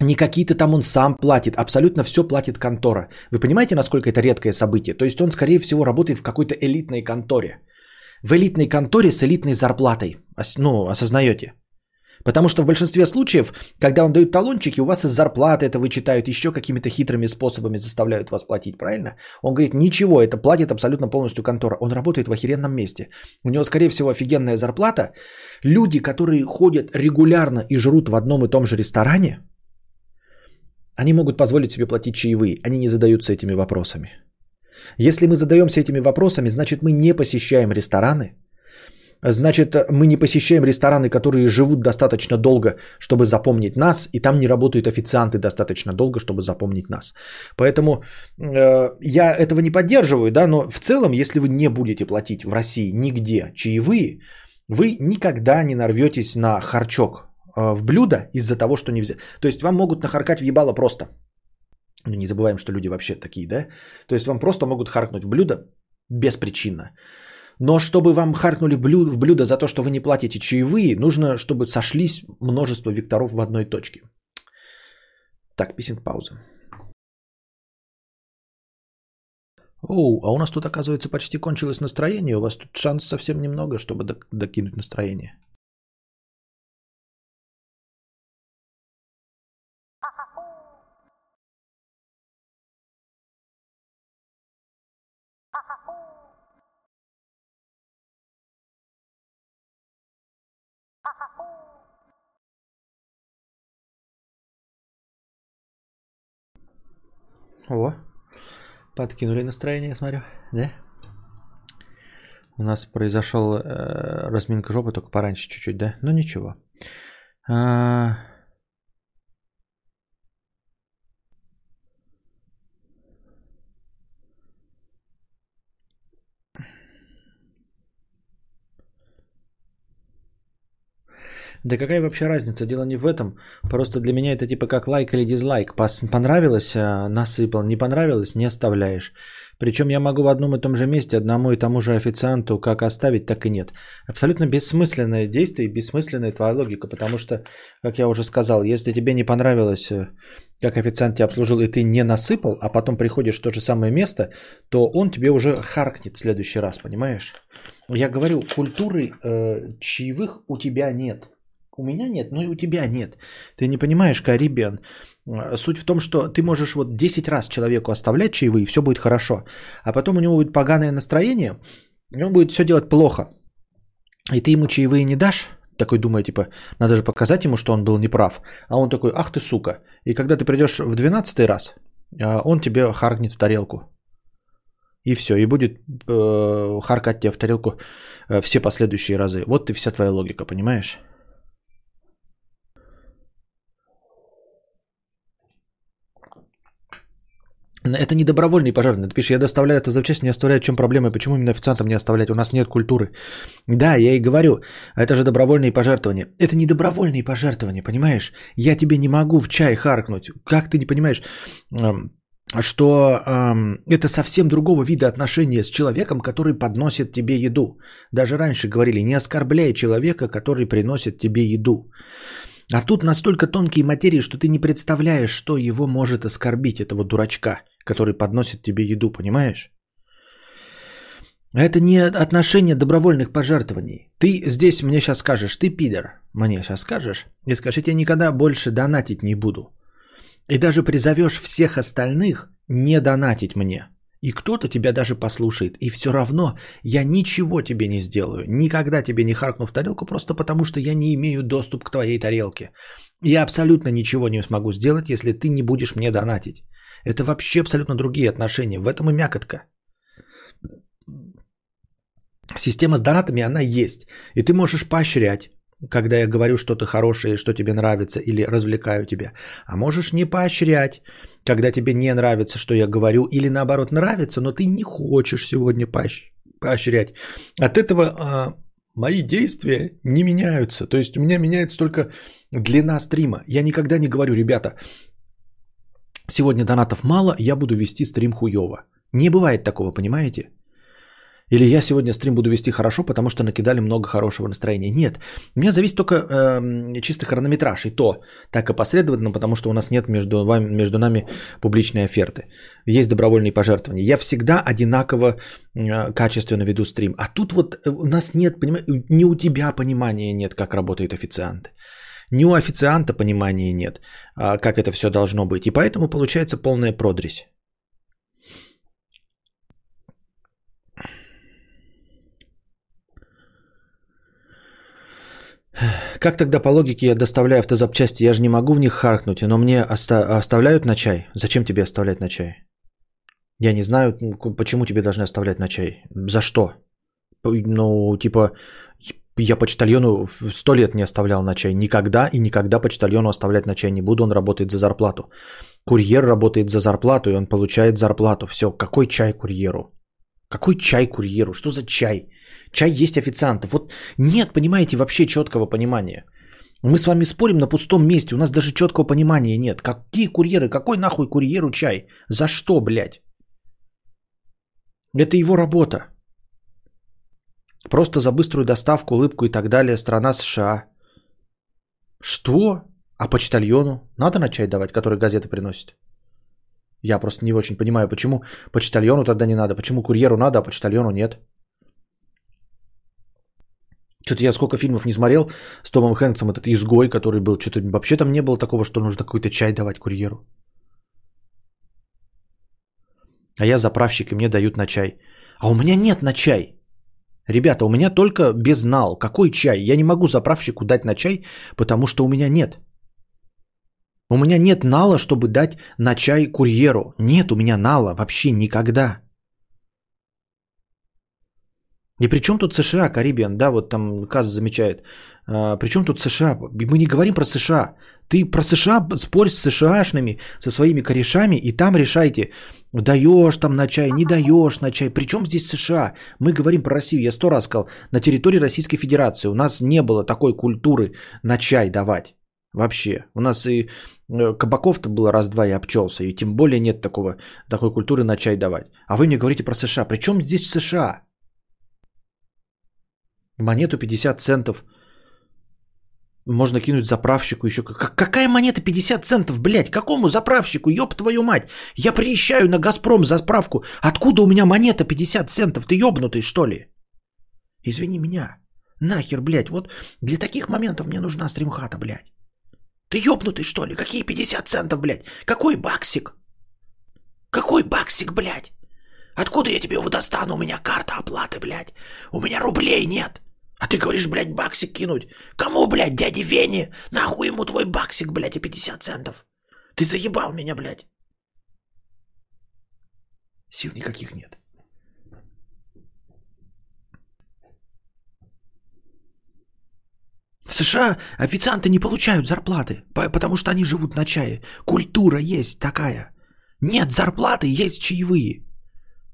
не какие-то там он сам платит, абсолютно все платит контора. Вы понимаете, насколько это редкое событие? То есть он, скорее всего, работает в какой-то элитной конторе, в элитной конторе с элитной зарплатой, ну, осознаете? Потому что в большинстве случаев, когда вам дают талончики, у вас из зарплаты это вычитают, еще какими-то хитрыми способами заставляют вас платить, правильно? Он говорит, ничего, это платит абсолютно полностью контора. Он работает в охеренном месте. У него, скорее всего, офигенная зарплата. Люди, которые ходят регулярно и жрут в одном и том же ресторане, они могут позволить себе платить чаевые. Они не задаются этими вопросами. Если мы задаемся этими вопросами, значит, мы не посещаем рестораны. Значит, мы не посещаем рестораны, которые живут достаточно долго, чтобы запомнить нас, и там не работают официанты достаточно долго, чтобы запомнить нас. Поэтому э, я этого не поддерживаю, да, но в целом, если вы не будете платить в России нигде чаевые, вы никогда не нарветесь на харчок э, в блюдо из-за того, что не взяли. То есть вам могут нахаркать в ебало просто. Ну, не забываем, что люди вообще такие, да? То есть вам просто могут харкнуть в блюдо беспричинно. Но чтобы вам харкнули блюдо, в блюдо за то, что вы не платите чаевые, нужно, чтобы сошлись множество векторов в одной точке. Так, писинг пауза. Оу, а у нас тут, оказывается, почти кончилось настроение. У вас тут шанс совсем немного, чтобы докинуть настроение. О, подкинули настроение, я смотрю, да? У нас произошел э, разминка жопы, только пораньше чуть-чуть, да? Ну ничего. А... Да какая вообще разница? Дело не в этом. Просто для меня это типа как лайк или дизлайк. Понравилось — насыпал, не понравилось — не оставляешь. Причем я могу в одном и том же месте одному и тому же официанту как оставить, так и нет. Абсолютно бессмысленное действие и бессмысленная твоя логика. Потому что, как я уже сказал, если тебе не понравилось, как официант тебя обслужил, и ты не насыпал, а потом приходишь в то же самое место, то он тебе уже харкнет в следующий раз, понимаешь? Я говорю, культуры э, чаевых у тебя нет. У меня нет, но и у тебя нет. Ты не понимаешь, Карибиан. Суть в том, что ты можешь вот десять раз человеку оставлять чаевые, и все будет хорошо. А потом у него будет поганое настроение, и он будет все делать плохо. И ты ему чаевые не дашь, такой думая, типа, надо же показать ему, что он был неправ. А он такой, ах ты, сука. И когда ты придешь в двенадцатый раз, он тебе харкнет в тарелку. И все, и будет э, харкать тебя в тарелку э, все последующие разы. Вот и вся твоя логика, понимаешь? Это не добровольный пожар. Ты пишешь, я доставляю это запчасти, не оставляю, в чем проблема, и почему именно официантам не оставлять? У нас нет культуры. Да, я и говорю, это же добровольные пожертвования. Это не добровольные пожертвования, понимаешь? Я тебе не могу в чай харкнуть. Как ты не понимаешь, что эм, это совсем другого вида отношения с человеком, который подносит тебе еду. Даже раньше говорили, не оскорбляй человека, который приносит тебе еду. А тут настолько тонкие материи, что ты не представляешь, что его может оскорбить, этого дурачка, который подносит тебе еду, понимаешь? Это не отношение добровольных пожертвований. Ты здесь мне сейчас скажешь, ты пидор, мне сейчас скажешь, и скажешь, я тебе никогда больше донатить не буду. И даже призовешь всех остальных не донатить мне. И кто-то тебя даже послушает. И все равно я ничего тебе не сделаю. Никогда тебе не харкну в тарелку, просто потому что я не имею доступ к твоей тарелке. Я абсолютно ничего не смогу сделать, если ты не будешь мне донатить. Это вообще абсолютно другие отношения. В этом и мякотка. Система с донатами, она есть. И ты можешь поощрять, когда я говорю что-то хорошее, что тебе нравится или развлекаю тебя. А можешь не поощрять, когда тебе не нравится, что я говорю, или наоборот нравится, но ты не хочешь сегодня поощ- поощрять. От этого а, мои действия не меняются. То есть у меня меняется только длина стрима. Я никогда не говорю, ребята, сегодня донатов мало, я буду вести стрим хуёво. Не бывает такого, понимаете? Или я сегодня стрим буду вести хорошо, потому что накидали много хорошего настроения. Нет, у меня зависит только э, чисто хронометраж. И то так опосредованно, потому что у нас нет между, вами, между нами публичной оферты. Есть добровольные пожертвования. Я всегда одинаково э, качественно веду стрим. А тут вот у нас нет, поним... ни у тебя понимания нет, как работают официанты. Ни у официанта понимания нет, э, как это все должно быть. И поэтому получается полная продресь. Как тогда по логике я доставляю автозапчасти? Я же не могу в них харкнуть, но мне оста- оставляют на чай? Зачем тебе оставлять на чай? Я не знаю, почему тебе должны оставлять на чай. За что? Ну, типа, я почтальону сто лет не оставлял на чай. Никогда и никогда почтальону оставлять на чай не буду, он работает за зарплату. Курьер работает за зарплату, и он получает зарплату. Все, какой чай курьеру? Какой чай курьеру? Что за чай? Чай есть официантов. Вот нет, понимаете, вообще четкого понимания. Мы с вами спорим на пустом месте. У нас даже четкого понимания нет. Какие курьеры? Какой нахуй курьеру чай? За что, блядь? Это его работа. Просто за быструю доставку, улыбку и так далее. Страна США. Что? А почтальону надо на чай давать, который газеты приносит? Я просто не очень понимаю, почему почтальону тогда не надо, почему курьеру надо, а почтальону нет. Что-то я сколько фильмов не смотрел с Томом Хэнксом, этот изгой, который был, что-то вообще там не было такого, что нужно какой-то чай давать курьеру. А я заправщик, и мне дают на чай. А у меня нет на чай. Ребята, у меня только безнал. Какой чай? Я не могу заправщику дать на чай, потому что у меня нет. У меня нет нала, чтобы дать на чай курьеру. Нет у меня нала вообще никогда. И при чем тут США, Карибиан, да, вот там Кас замечает. А, при чем тут США? Мы не говорим про США. Ты про США спорь с эс-ша-ашными, со своими корешами, и там решайте, даешь там на чай, не даешь на чай. При чем здесь США? Мы говорим про Россию, я сто раз сказал, на территории Российской Федерации у нас не было такой культуры на чай давать. Вообще. У нас и кабаков-то было раз-два и обчелся. И тем более нет такого, такой культуры на чай давать. А вы мне говорите про США. Причем здесь США? Монету пятьдесят центов можно кинуть заправщику еще. Какая монета пятьдесят центов, блядь? Какому заправщику? Ёб твою мать. Я приезжаю на Газпром за справку. Откуда у меня монета пятьдесят центов? Ты ёбнутый, что ли? Извини меня. Нахер, блядь. Вот для таких моментов мне нужна стримхата, блядь. Ты ёбнутый, что ли? Какие пятьдесят центов, блядь? Какой баксик? Какой баксик, блядь? Откуда я тебе его достану? У меня карта оплаты, блядь. У меня рублей нет. А ты говоришь, блядь, баксик кинуть. Кому, блядь, дяде Вене? Нахуй ему твой баксик, блядь, и пятьдесят центов. Ты заебал меня, блядь. Сил никаких нет. В США официанты не получают зарплаты, потому что они живут на чае. Культура есть такая. Нет зарплаты, есть чаевые.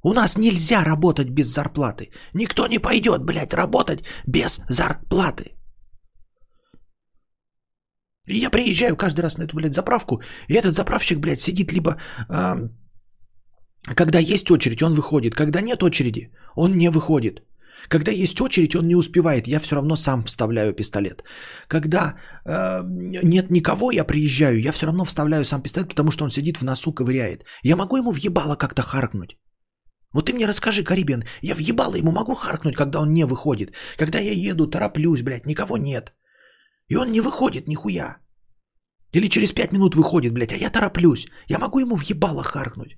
У нас нельзя работать без зарплаты. Никто не пойдет, блядь, работать без зарплаты. И я приезжаю каждый раз на эту, блядь, заправку, и этот заправщик, блядь, сидит либо... А, когда есть очередь, он выходит. Когда нет очереди, он не выходит. Когда есть очередь, он не успевает. Я все равно сам вставляю пистолет. Когда э, нет никого, я приезжаю, я все равно вставляю сам пистолет, потому что он сидит в носу, ковыряет. Я могу ему въебало как-то харкнуть. Вот ты мне расскажи, Карибин, я въебало ему могу харкнуть, когда он не выходит. Когда я еду, тороплюсь, блядь, никого нет. И он не выходит нихуя. Или через пять минут выходит, блядь, а я тороплюсь. Я могу ему въебало харкнуть.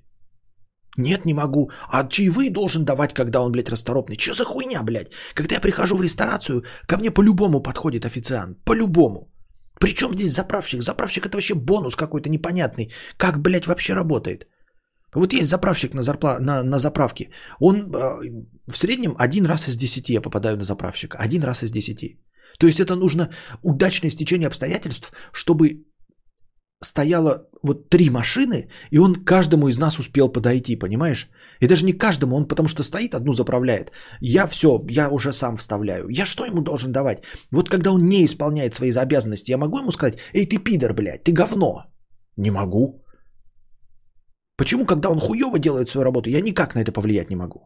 Нет, не могу. А чаевые должен давать, когда он, блядь, расторопный. Че за хуйня, блядь? Когда я прихожу в ресторацию, ко мне по-любому подходит официант. По-любому. Причем здесь заправщик? Заправщик это вообще бонус какой-то непонятный. Как, блядь, вообще работает? Вот есть заправщик на, зарпла... на, на заправке. Он э, в среднем один раз из десяти я попадаю на заправщика. Один раз из десяти. То есть это нужно удачное стечение обстоятельств, чтобы... стояло вот три машины, и он каждому из нас успел подойти, понимаешь? И даже не каждому, он потому что стоит, одну заправляет. Я все, я уже сам вставляю. Я что ему должен давать? Вот когда он не исполняет свои обязанности, я могу ему сказать: эй, ты пидор, блядь, ты говно. Не могу. Почему, когда он хуево делает свою работу, я никак на это повлиять не могу?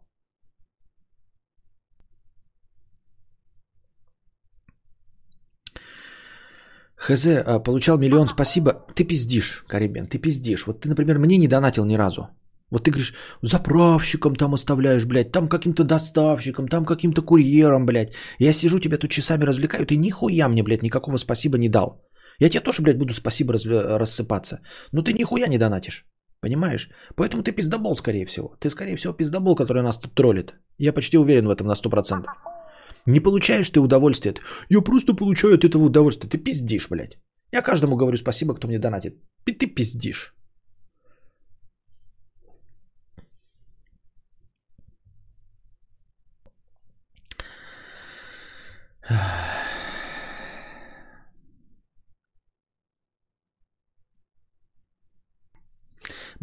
ХЗ получал миллион, спасибо. Ты пиздишь, Карибин, ты пиздишь. Вот ты, например, мне не донатил ни разу. Вот ты говоришь, заправщиком там оставляешь, блядь, там каким-то доставщиком, там каким-то курьером, блядь. Я сижу, тебя тут часами развлекаю, ты нихуя мне, блядь, никакого спасибо не дал. Я тебе тоже, блядь, буду спасибо разве... рассыпаться. Но ты нихуя не донатишь, понимаешь? Поэтому ты пиздобол, скорее всего. Ты, скорее всего, пиздобол, который нас тут троллит. Я почти уверен в этом на сто процентов. Не получаешь ты удовольствие. Я просто получаю от этого удовольствие. Ты пиздишь, блядь. Я каждому говорю спасибо, кто мне донатит. Ты пиздишь.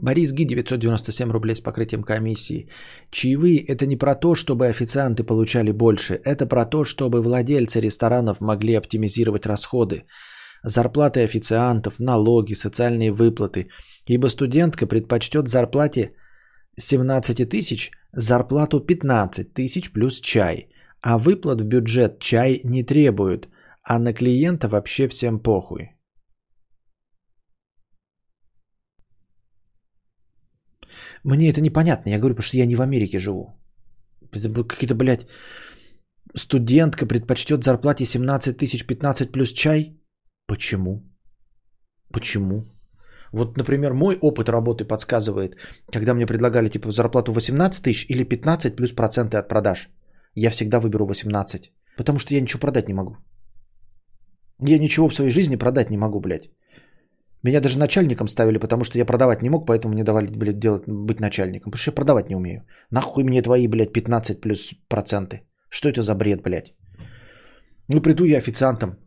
Борис Ги, девятьсот девяносто семь рублей с покрытием комиссии. Чаевые – это не про то, чтобы официанты получали больше. Это про то, чтобы владельцы ресторанов могли оптимизировать расходы. Зарплаты официантов, налоги, социальные выплаты. Ибо студентка предпочтет зарплате семнадцать тысяч, зарплату пятнадцать тысяч плюс чай. А выплат в бюджет чай не требует. А на клиента вообще всем похуй. Мне это непонятно, я говорю, потому что я не в Америке живу. Это какие-то, блядь, студентка предпочтет зарплате семнадцать тысяч, пятнадцать плюс чай? Почему? Почему? Вот, например, мой опыт работы подсказывает, когда мне предлагали, типа, зарплату восемнадцать тысяч или пятнадцать плюс проценты от продаж. Я всегда выберу восемнадцать, потому что я ничего продать не могу. Я ничего в своей жизни продать не могу, блядь. Меня даже начальником ставили, потому что я продавать не мог, поэтому мне давали, блядь, делать, быть начальником. Потому что я продавать не умею. Нахуй мне твои, блядь, пятнадцать плюс проценты. Что это за бред, блядь? Ну, приду я официантом.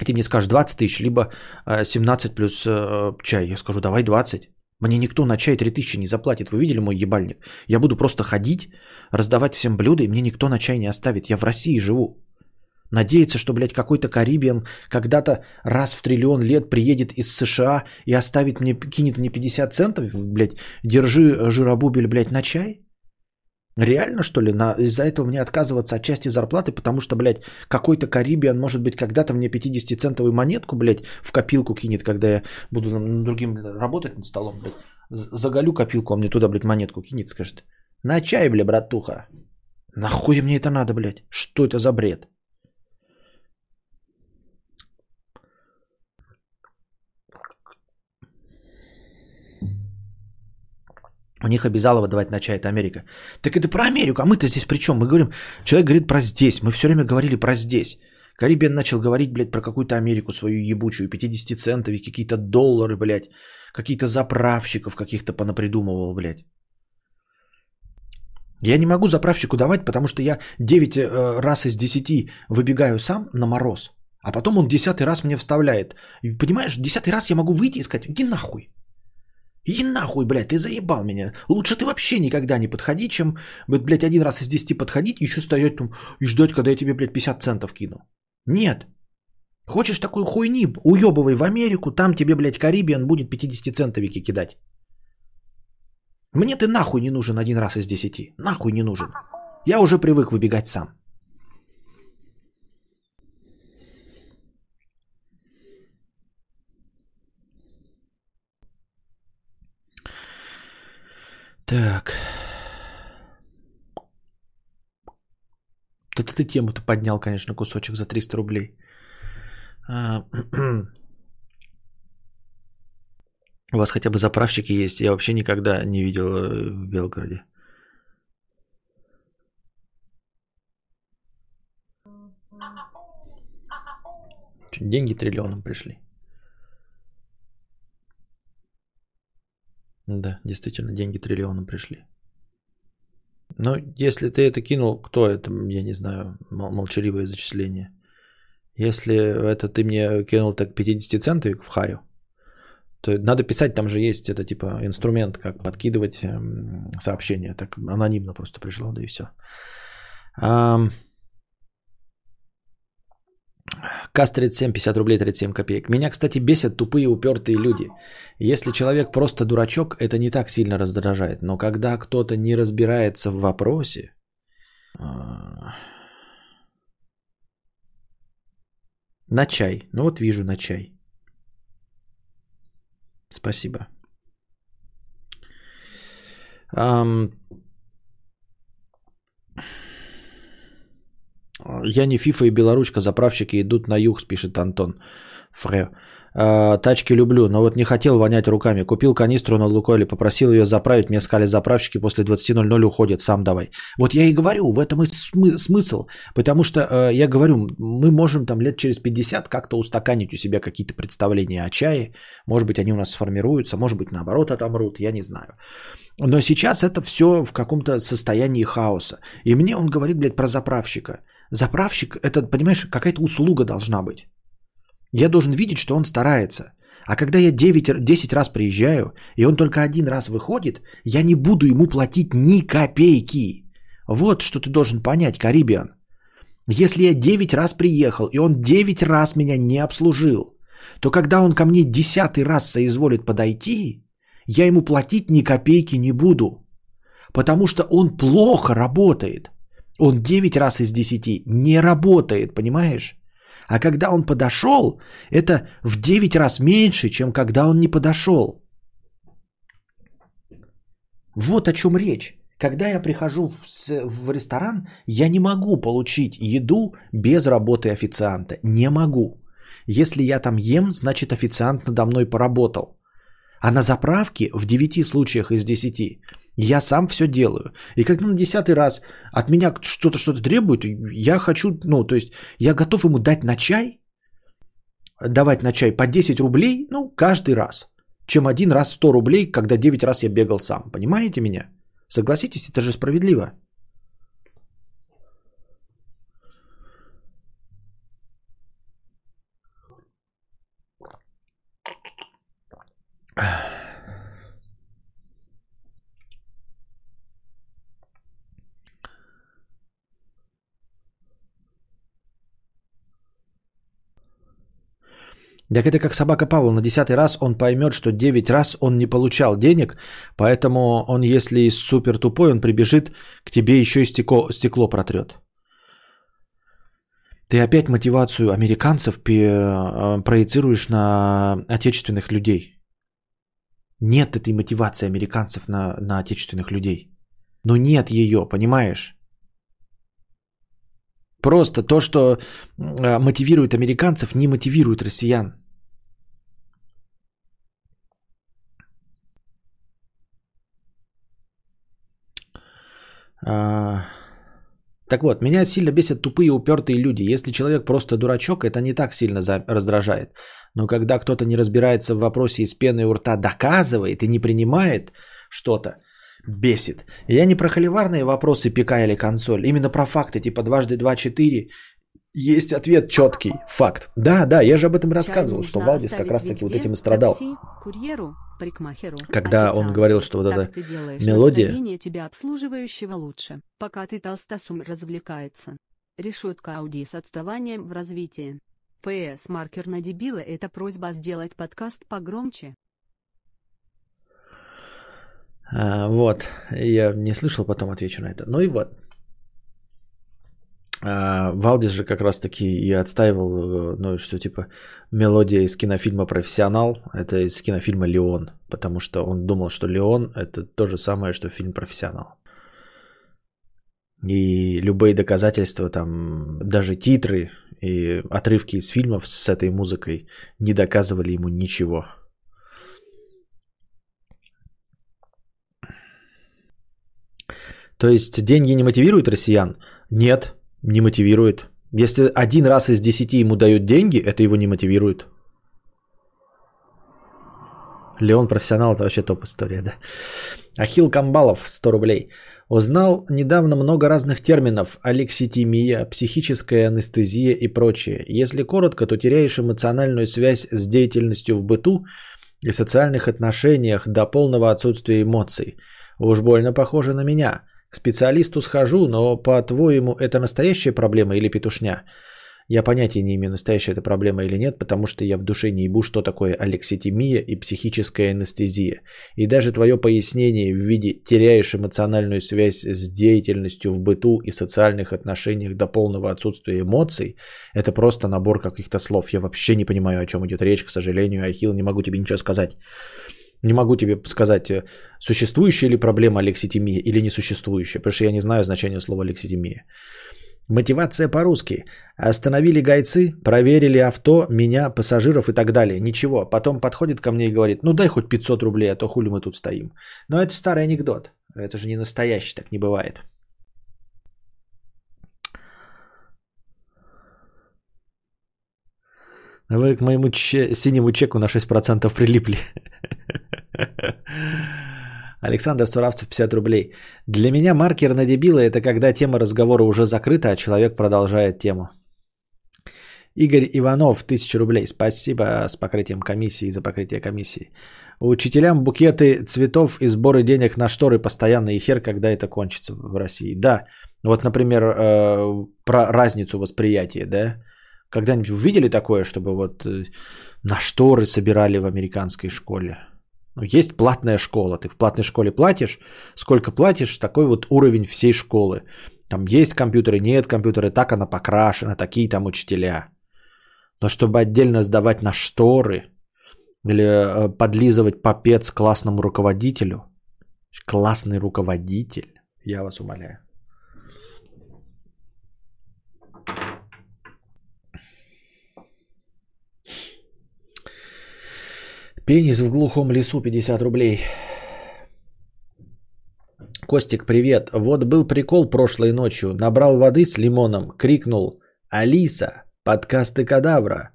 И ты мне скажешь двадцать тысяч, либо семнадцать плюс э, чай. Я скажу, давай двадцать. Мне никто на чай три тысячи не заплатит. Вы видели мой ебальник? Я буду просто ходить, раздавать всем блюда, и мне никто на чай не оставит. Я в России живу. Надеяться, что, блядь, какой-то Карибиан когда-то раз в триллион лет приедет из США и оставит мне, кинет мне пятьдесят центов, блядь, держи жиробубель, блядь, на чай? Реально, что ли? На... Из-за этого мне отказываться от части зарплаты, потому что, блядь, какой-то Карибиан, может быть, когда-то мне пятидесятицентовую монетку, блядь, в копилку кинет, когда я буду другим работать над столом, блядь. Заголю копилку, а мне туда, блядь, монетку кинет, скажет. На чай, блядь, братуха. Нахуй мне это надо, блядь? Что это за бред? У них обязалово давать на чай, это Америка. Так это про Америку, а мы-то здесь при чем? Мы говорим, человек говорит про здесь, мы все время говорили про здесь. Карибин начал говорить, блядь, про какую-то Америку свою ебучую, пятьдесят центов и какие-то доллары, блядь, какие-то заправщиков каких-то понапридумывал, блядь. Я не могу заправщику давать, потому что я девять раз из десяти выбегаю сам на мороз, а потом он десятый раз мне вставляет. И, понимаешь, десятый раз я могу выйти и сказать, иди нахуй. И нахуй, блядь, ты заебал меня. Лучше ты вообще никогда не подходи, чем, блядь, один раз из десяти подходить и еще стоять там и ждать, когда я тебе, блядь, пятьдесят центов кину. Нет. Хочешь такой хуйни, уебывай в Америку, там тебе, блядь, Карибиан будет пятидесятицентовики кидать. Мне ты нахуй не нужен один раз из десяти. Нахуй не нужен. Я уже привык выбегать сам. Так. Да ты, ты тему-то поднял, конечно, кусочек за триста рублей. А, у вас хотя бы заправщики есть? Я вообще никогда не видел в Белгороде. Что, деньги триллионом пришли? Да, действительно, деньги триллионом пришли. Но если ты это кинул, кто это, я не знаю, молчаливое зачисление. Если это ты мне кинул так пятидесятицентовик в харю, то надо писать, там же есть это типа инструмент, как подкидывать сообщение. Так анонимно просто пришло, да и все. Кас тридцать семь, пятьдесят рублей, тридцать семь копеек. Меня, кстати, бесят тупые упертые люди. Если человек просто дурачок, это не так сильно раздражает. Но когда кто-то не разбирается в вопросе... На чай. Ну вот вижу, на чай. Спасибо. Ам... Я не Фифа и Белоручка, заправщики идут на юг, пишет Антон Фре. Тачки люблю, но вот не хотел вонять руками. Купил канистру на Лукойле, попросил ее заправить. Мне сказали, заправщики после двадцати ноль-ноль уходят, сам давай. Вот я и говорю, в этом и смы- смысл. Потому что э, я говорю, мы можем там лет через пятьдесят как-то устаканить у себя какие-то представления о чае. Может быть, они у нас сформируются, может быть, наоборот, отомрут, я не знаю. Но сейчас это все в каком-то состоянии хаоса. И мне он говорит, блядь, про заправщика. Заправщик, это, понимаешь, какая-то услуга должна быть. Я должен видеть, что он старается. А когда я девять, десять раз приезжаю, и он только один раз выходит, я не буду ему платить ни копейки. Вот что ты должен понять, Карибиан. Если я девять раз приехал, и он девять раз меня не обслужил, то когда он ко мне десятый раз соизволит подойти, я ему платить ни копейки не буду. Потому что он плохо работает. Он девять раз из десяти не работает, понимаешь? А когда он подошел, это в девять раз меньше, чем когда он не подошел. Вот о чем речь. Когда я прихожу в ресторан, я не могу получить еду без работы официанта. Не могу. Если я там ем, значит официант надо мной поработал. А на заправке в девяти случаях из десяти я сам все делаю. И когда на десятый раз от меня что-то что-то требует, я хочу, ну, то есть я готов ему дать на чай, давать на чай по десять рублей, ну, каждый раз, чем один раз сто рублей, когда девять раз я бегал сам. Понимаете меня? Согласитесь, это же справедливо. Так это как собака Павла. На десятый раз он поймет, что девять раз он не получал денег, поэтому он, если супер тупой, он прибежит к тебе еще и стекло, стекло протрет. Ты опять мотивацию американцев проецируешь на отечественных людей. Нет этой мотивации американцев на, на отечественных людей. Ну нет ее, понимаешь? Просто то, что мотивирует американцев, не мотивирует россиян. А... Так вот, меня сильно бесят тупые, упертые люди. Если человек просто дурачок, это не так сильно за... раздражает. Но когда кто-то не разбирается в вопросе и с пеной у рта доказывает и не принимает что-то, бесит. Я не про холиварные вопросы ПК или консоль, именно про факты, типа дважды два четыре. Есть ответ четкий, факт. Да, да, я же об этом рассказывал, что Валдис как раз таки вот этим и страдал. Такси, курьеру, парикмахеру, когда официант, он говорил, что вот эта мелодия... тебя обслуживающего лучше, пока ты толстосум развлекается. Решетка Ауди с отставанием в развитии. пэ эс маркер на дебила, это просьба сделать подкаст погромче. А, вот, я не слышал, потом отвечу на это. Ну и вот. А, Валдис же как раз таки и отстаивал, ну что типа мелодия из кинофильма «Профессионал», это из кинофильма «Леон», потому что он думал, что «Леон» это то же самое, что фильм «Профессионал». И любые доказательства, там, даже титры и отрывки из фильмов с этой музыкой не доказывали ему ничего. То есть деньги не мотивируют россиян? Нет, не мотивирует. Если один раз из десяти ему дают деньги, это его не мотивирует. Леон профессионал, это вообще топ-история, да. Ахилл Камбалов, сто рублей. Узнал недавно много разных терминов. Алекситимия, психическая анестезия и прочее. Если коротко, то теряешь эмоциональную связь с деятельностью в быту и социальных отношениях до полного отсутствия эмоций. Уж больно похоже на меня. К специалисту схожу, но по-твоему это настоящая проблема или петушня? Я понятия не имею, настоящая это проблема или нет, потому что я в душе не ебу, что такое алекситимия и психическая анестезия. И даже твое пояснение в виде «теряешь эмоциональную связь с деятельностью в быту и социальных отношениях до полного отсутствия эмоций» – это просто набор каких-то слов. Я вообще не понимаю, о чем идет речь, к сожалению. Ахилл, не могу тебе ничего сказать. Не могу тебе сказать, существующая ли проблема алекситимии или несуществующая, потому что я не знаю значения слова алекситимия. Мотивация по-русски. Остановили гайцы, проверили авто, меня, пассажиров и так далее. Ничего. Потом подходит ко мне и говорит, ну дай хоть пятьсот рублей, а то хули мы тут стоим. Но это старый анекдот. Это же не настоящий, так не бывает. Вы к моему че- синему чеку на шесть процентов прилипли. Александр Суравцев, пятьдесят рублей. Для меня маркер на дебила – это когда тема разговора уже закрыта, а человек продолжает тему. Игорь Иванов, тысяча рублей. Спасибо с покрытием комиссии, за покрытие комиссии. Учителям букеты цветов и сборы денег на шторы постоянно и хер, когда это кончится в России. Да, вот, например, э, про разницу восприятия, да? Когда-нибудь увидели такое, чтобы вот на шторы собирали в американской школе? Ну, есть платная школа. Ты в платной школе платишь. Сколько платишь, такой вот уровень всей школы. Там есть компьютеры, нет компьютера, так она покрашена, такие там учителя. Но чтобы отдельно сдавать на шторы или подлизывать попец классному руководителю. Классный руководитель. Я вас умоляю. Пенис в глухом лесу, пятьдесят рублей. Костик, привет. Вот был прикол прошлой ночью. Набрал воды с лимоном, крикнул «Алиса, подкасты Кадавра!»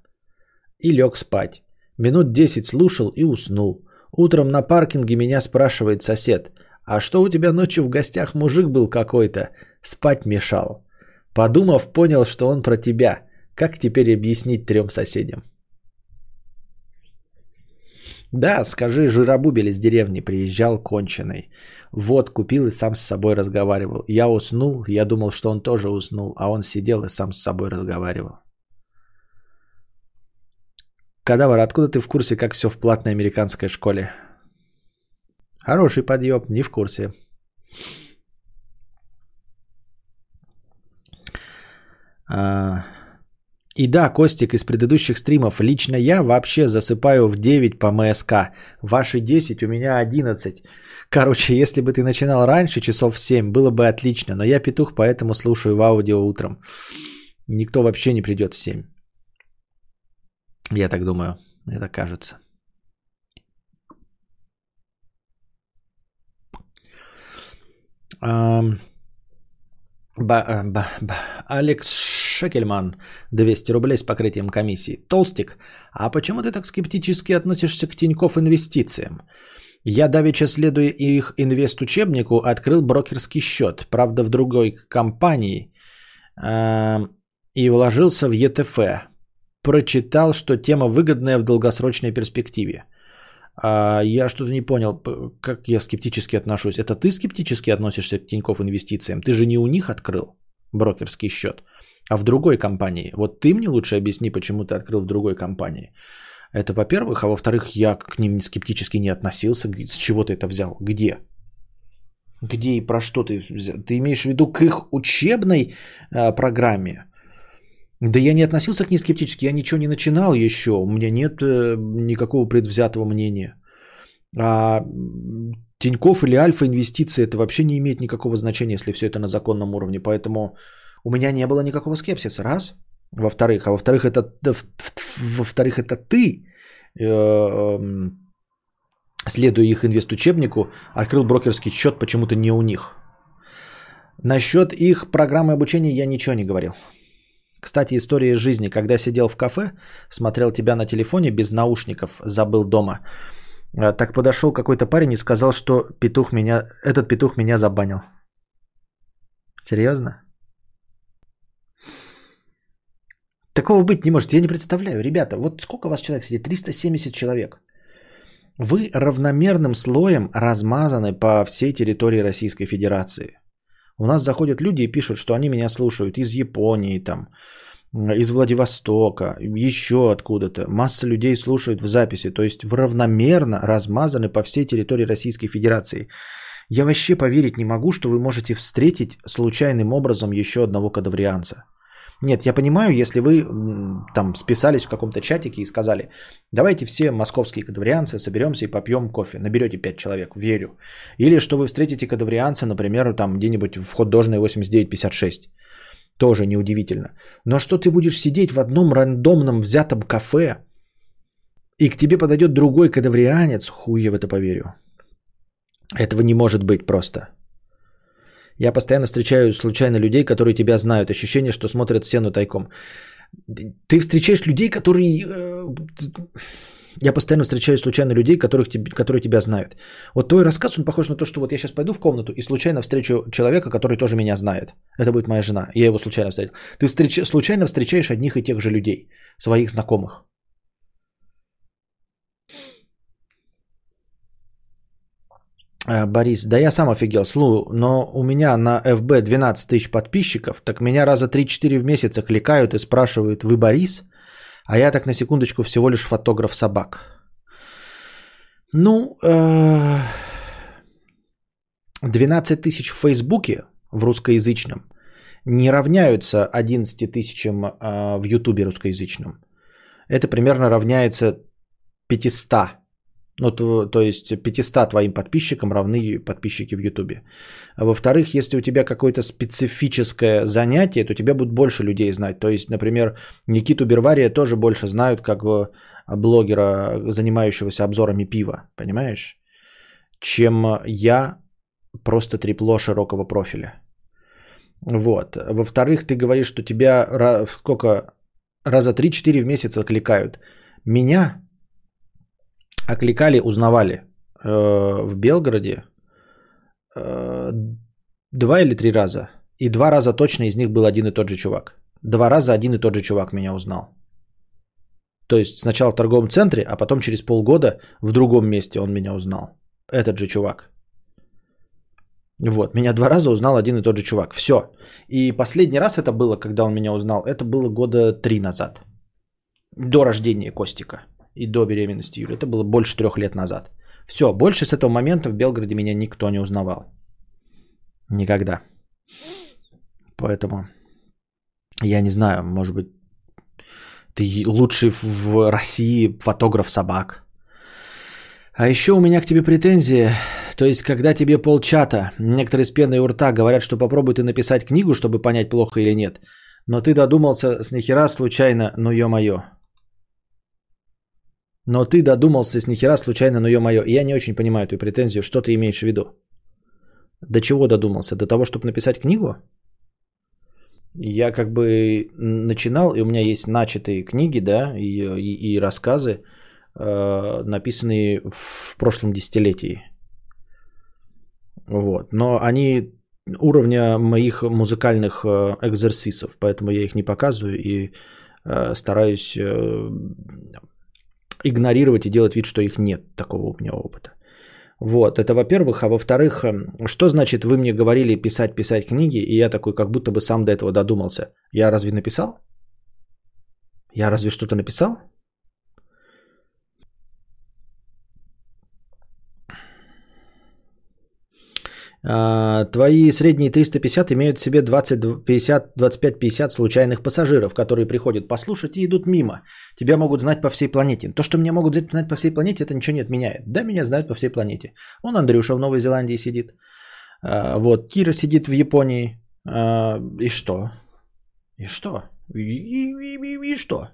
и лег спать. Минут десять слушал и уснул. Утром на паркинге меня спрашивает сосед: «А что у тебя ночью в гостях мужик был какой-то? Спать мешал». Подумав, понял, что он про тебя. Как теперь объяснить трем соседям? Да, скажи, жиробубель из деревни приезжал конченый. Вот, купил и сам с собой разговаривал. Я уснул, я думал, что он тоже уснул, а он сидел и сам с собой разговаривал. Кадавр, откуда ты в курсе, как все в платной американской школе? Хороший подъеб, не в курсе. А... И да, Костик, из предыдущих стримов, лично я вообще засыпаю в девять по эм эс ка, ваши десять, у меня одиннадцать. Короче, если бы ты начинал раньше, часов в семь, было бы отлично, но я петух, поэтому слушаю в аудио утром. Никто вообще не придет в семь. Я так думаю, это кажется. Ба, ба, ба. Алекс Шекельман, двести рублей с покрытием комиссии. Толстик, а почему ты так скептически относишься к Тинькофф инвестициям? Я давеча, следуя их инвест-учебнику, открыл брокерский счет, правда в другой компании, э- и вложился в е тэ эф. Прочитал, что тема выгодная в долгосрочной перспективе. А я что-то не понял, как я скептически отношусь. Это ты скептически относишься к Тинькофф инвестициям? Ты же не у них открыл брокерский счет, а в другой компании. Вот ты мне лучше объясни, почему ты открыл в другой компании. Это во-первых. А во-вторых, я к ним скептически не относился. С чего ты это взял? Где? Где и про что ты взял? Ты имеешь в виду к их учебной э, программе? Да я не относился к ней скептически, я ничего не начинал еще, у меня нет э, никакого предвзятого мнения. А Тинькофф или Альфа-инвестиции, это вообще не имеет никакого значения, если все это на законном уровне, поэтому у меня не было никакого скепсиса, раз. Во-вторых, а во-вторых, это, во-вторых, это ты, э, следуя их инвест-учебнику, открыл брокерский счет почему-то не у них. Насчет их программы обучения я ничего не говорил. Кстати, история из жизни. Когда сидел в кафе, смотрел тебя на телефоне без наушников, забыл дома. Так подошел какой-то парень и сказал, что петух меня, этот петух меня забанил. Серьезно? Такого быть не может. Я не представляю. Ребята, вот сколько у вас человек сидит? триста семьдесят человек. Вы равномерным слоем размазаны по всей территории Российской Федерации. У нас заходят люди и пишут, что они меня слушают из Японии, там, из Владивостока, еще откуда-то. Масса людей слушают в записи, то есть равномерно размазаны по всей территории Российской Федерации. Я вообще поверить не могу, что вы можете встретить случайным образом еще одного кадаврианца. Нет, я понимаю, если вы там списались в каком-то чатике и сказали, давайте все московские кадаврианцы соберемся и попьем кофе, наберете пять человек, верю. Или что вы встретите кадаврианца, например, там где-нибудь в Художной восемьдесят девять пятьдесят шесть, тоже неудивительно. Но что ты будешь сидеть в одном рандомном взятом кафе, и к тебе подойдет другой кадаврианец, хуй я в это поверю. Этого не может быть просто. Я постоянно встречаю случайно людей, которые тебя знают. Ощущение, что смотрят в сену тайком. Ты встречаешь людей, которые... Я постоянно встречаю случайно людей, которых, которые тебя знают. Вот твой рассказ, он похож на то, что вот я сейчас пойду в комнату и случайно встречу человека, который тоже меня знает. Это будет моя жена. Я его случайно встретил. Ты встреч... случайно встречаешь одних и тех же людей, своих знакомых. Борис, да я сам офигел, слу, но у меня на эф бэ двенадцать тысяч подписчиков, так меня раза три-четыре в месяц кликают и спрашивают, вы Борис? А я так на секундочку всего лишь фотограф собак. Ну, двенадцать тысяч в Фейсбуке, в русскоязычном, не равняются одиннадцати тысячам в Ютубе русскоязычном. Это примерно равняется пятистам. Ну, то, то есть пятистам твоим подписчикам равны подписчики в Ютубе. Во-вторых, если у тебя какое-то специфическое занятие, то тебя будут больше людей знать. То есть, например, Никиту Бервария тоже больше знают, как блогера, занимающегося обзорами пива, понимаешь? Чем я, просто трепло широкого профиля. Вот. Во-вторых, ты говоришь, что тебя сколько? Раза три-четыре в месяц окликают. Меня... Окликали, узнавали э, в Белгороде э, два или три раза. И два раза точно из них был один и тот же чувак. Два раза один и тот же чувак меня узнал. То есть сначала в торговом центре, а потом через полгода в другом месте он меня узнал. Этот же чувак. Вот, меня два раза узнал один и тот же чувак. Все. И последний раз это было, когда он меня узнал, это было года три назад. До рождения Костика. И до беременности Юли. Это было больше трех лет назад. Все, больше с этого момента в Белгороде меня никто не узнавал. Никогда. Поэтому, я не знаю, может быть, ты лучший в России фотограф собак. А еще у меня к тебе претензии. То есть, когда тебе полчата, некоторые с пеной у рта говорят, что попробуй ты написать книгу, чтобы понять, плохо или нет. Но ты додумался с нихера случайно, ну ё-моё. Но ты додумался с нихера случайно, но ё-моё. Я не очень понимаю твою претензию, что ты имеешь в виду. До чего додумался? До того, чтобы написать книгу? я как бы начинал, и у меня есть начатые книги, да, и, и, и рассказы, э, написанные в прошлом десятилетии. Вот. Но они уровня моих музыкальных экзерсисов, поэтому я их не показываю и э, стараюсь э, игнорировать и делать вид, что их нет, такого у меня опыта. Вот, это во-первых. А во-вторых, что значит вы мне говорили писать-писать книги, и я такой как будто бы сам до этого додумался. Я разве написал? Я разве что-то написал? Твои средние триста пятьдесят имеют в себе двадцать, пятьдесят, двадцать пять-пятьдесят случайных пассажиров, которые приходят послушать и идут мимо. Тебя могут знать по всей планете. То, что меня могут знать по всей планете, это ничего не отменяет. Да, меня знают по всей планете. Он Андрюша в Новой Зеландии сидит. Вот, Кира сидит в Японии. И что? И что? И, и, и, и что?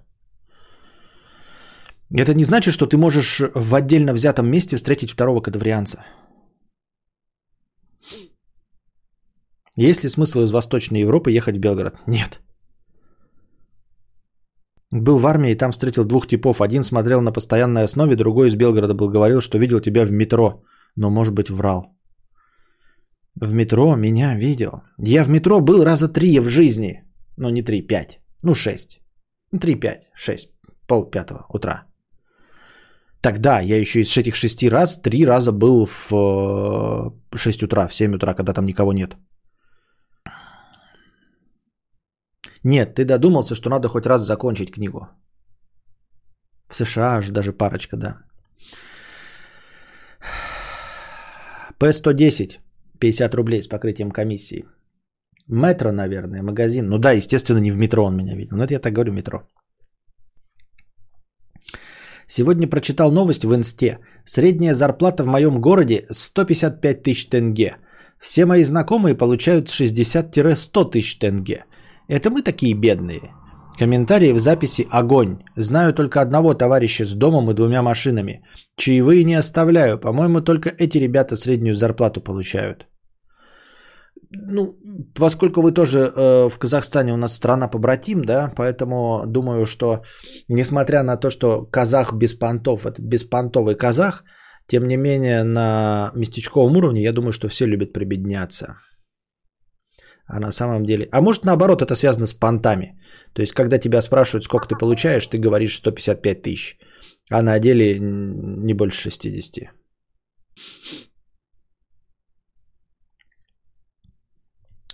Это не значит, что ты можешь в отдельно взятом месте встретить второго кадаврианца. Есть ли смысл из Восточной Европы ехать в Белгород? Нет. Был в армии, там встретил двух типов. Один смотрел на постоянной основе, другой из Белгорода был, говорил, что видел тебя в метро. Но, может быть, врал. В метро меня видел. Я в метро был раза три в жизни. Ну, не три, пять. Ну, шесть. Ну, три, пять, шесть. Пол пятого утра. Тогда я еще из этих шести раз, три раза был в шесть утра, в семь утра, когда там никого нет. Нет, ты додумался, что надо хоть раз закончить книгу. В США же даже парочка, да. П сто десять, пятьдесят рублей с покрытием комиссии. Метро, наверное, магазин. Ну да, естественно, не в метро он меня видел. Но это я так говорю, метро. Сегодня прочитал новость в Инсте. Средняя зарплата в моем городе сто пятьдесят пять тысяч тенге. Все мои знакомые получают шестьдесят - сто тысяч тенге. Это мы такие бедные. Комментарии в записи огонь. Знаю только одного товарища с домом и двумя машинами. Чаевые не оставляю. По-моему, только эти ребята среднюю зарплату получают. Ну, поскольку вы тоже э, в Казахстане, у нас страна побратим, да, поэтому думаю, что несмотря на то, что казах без понтов, это беспонтовый казах, тем не менее на местечковом уровне, я думаю, что все любят прибедняться. А на самом деле... А может, наоборот, это связано с понтами. То есть, когда тебя спрашивают, сколько ты получаешь, ты говоришь сто пятьдесят пять тысяч. А на деле не больше шестидесяти.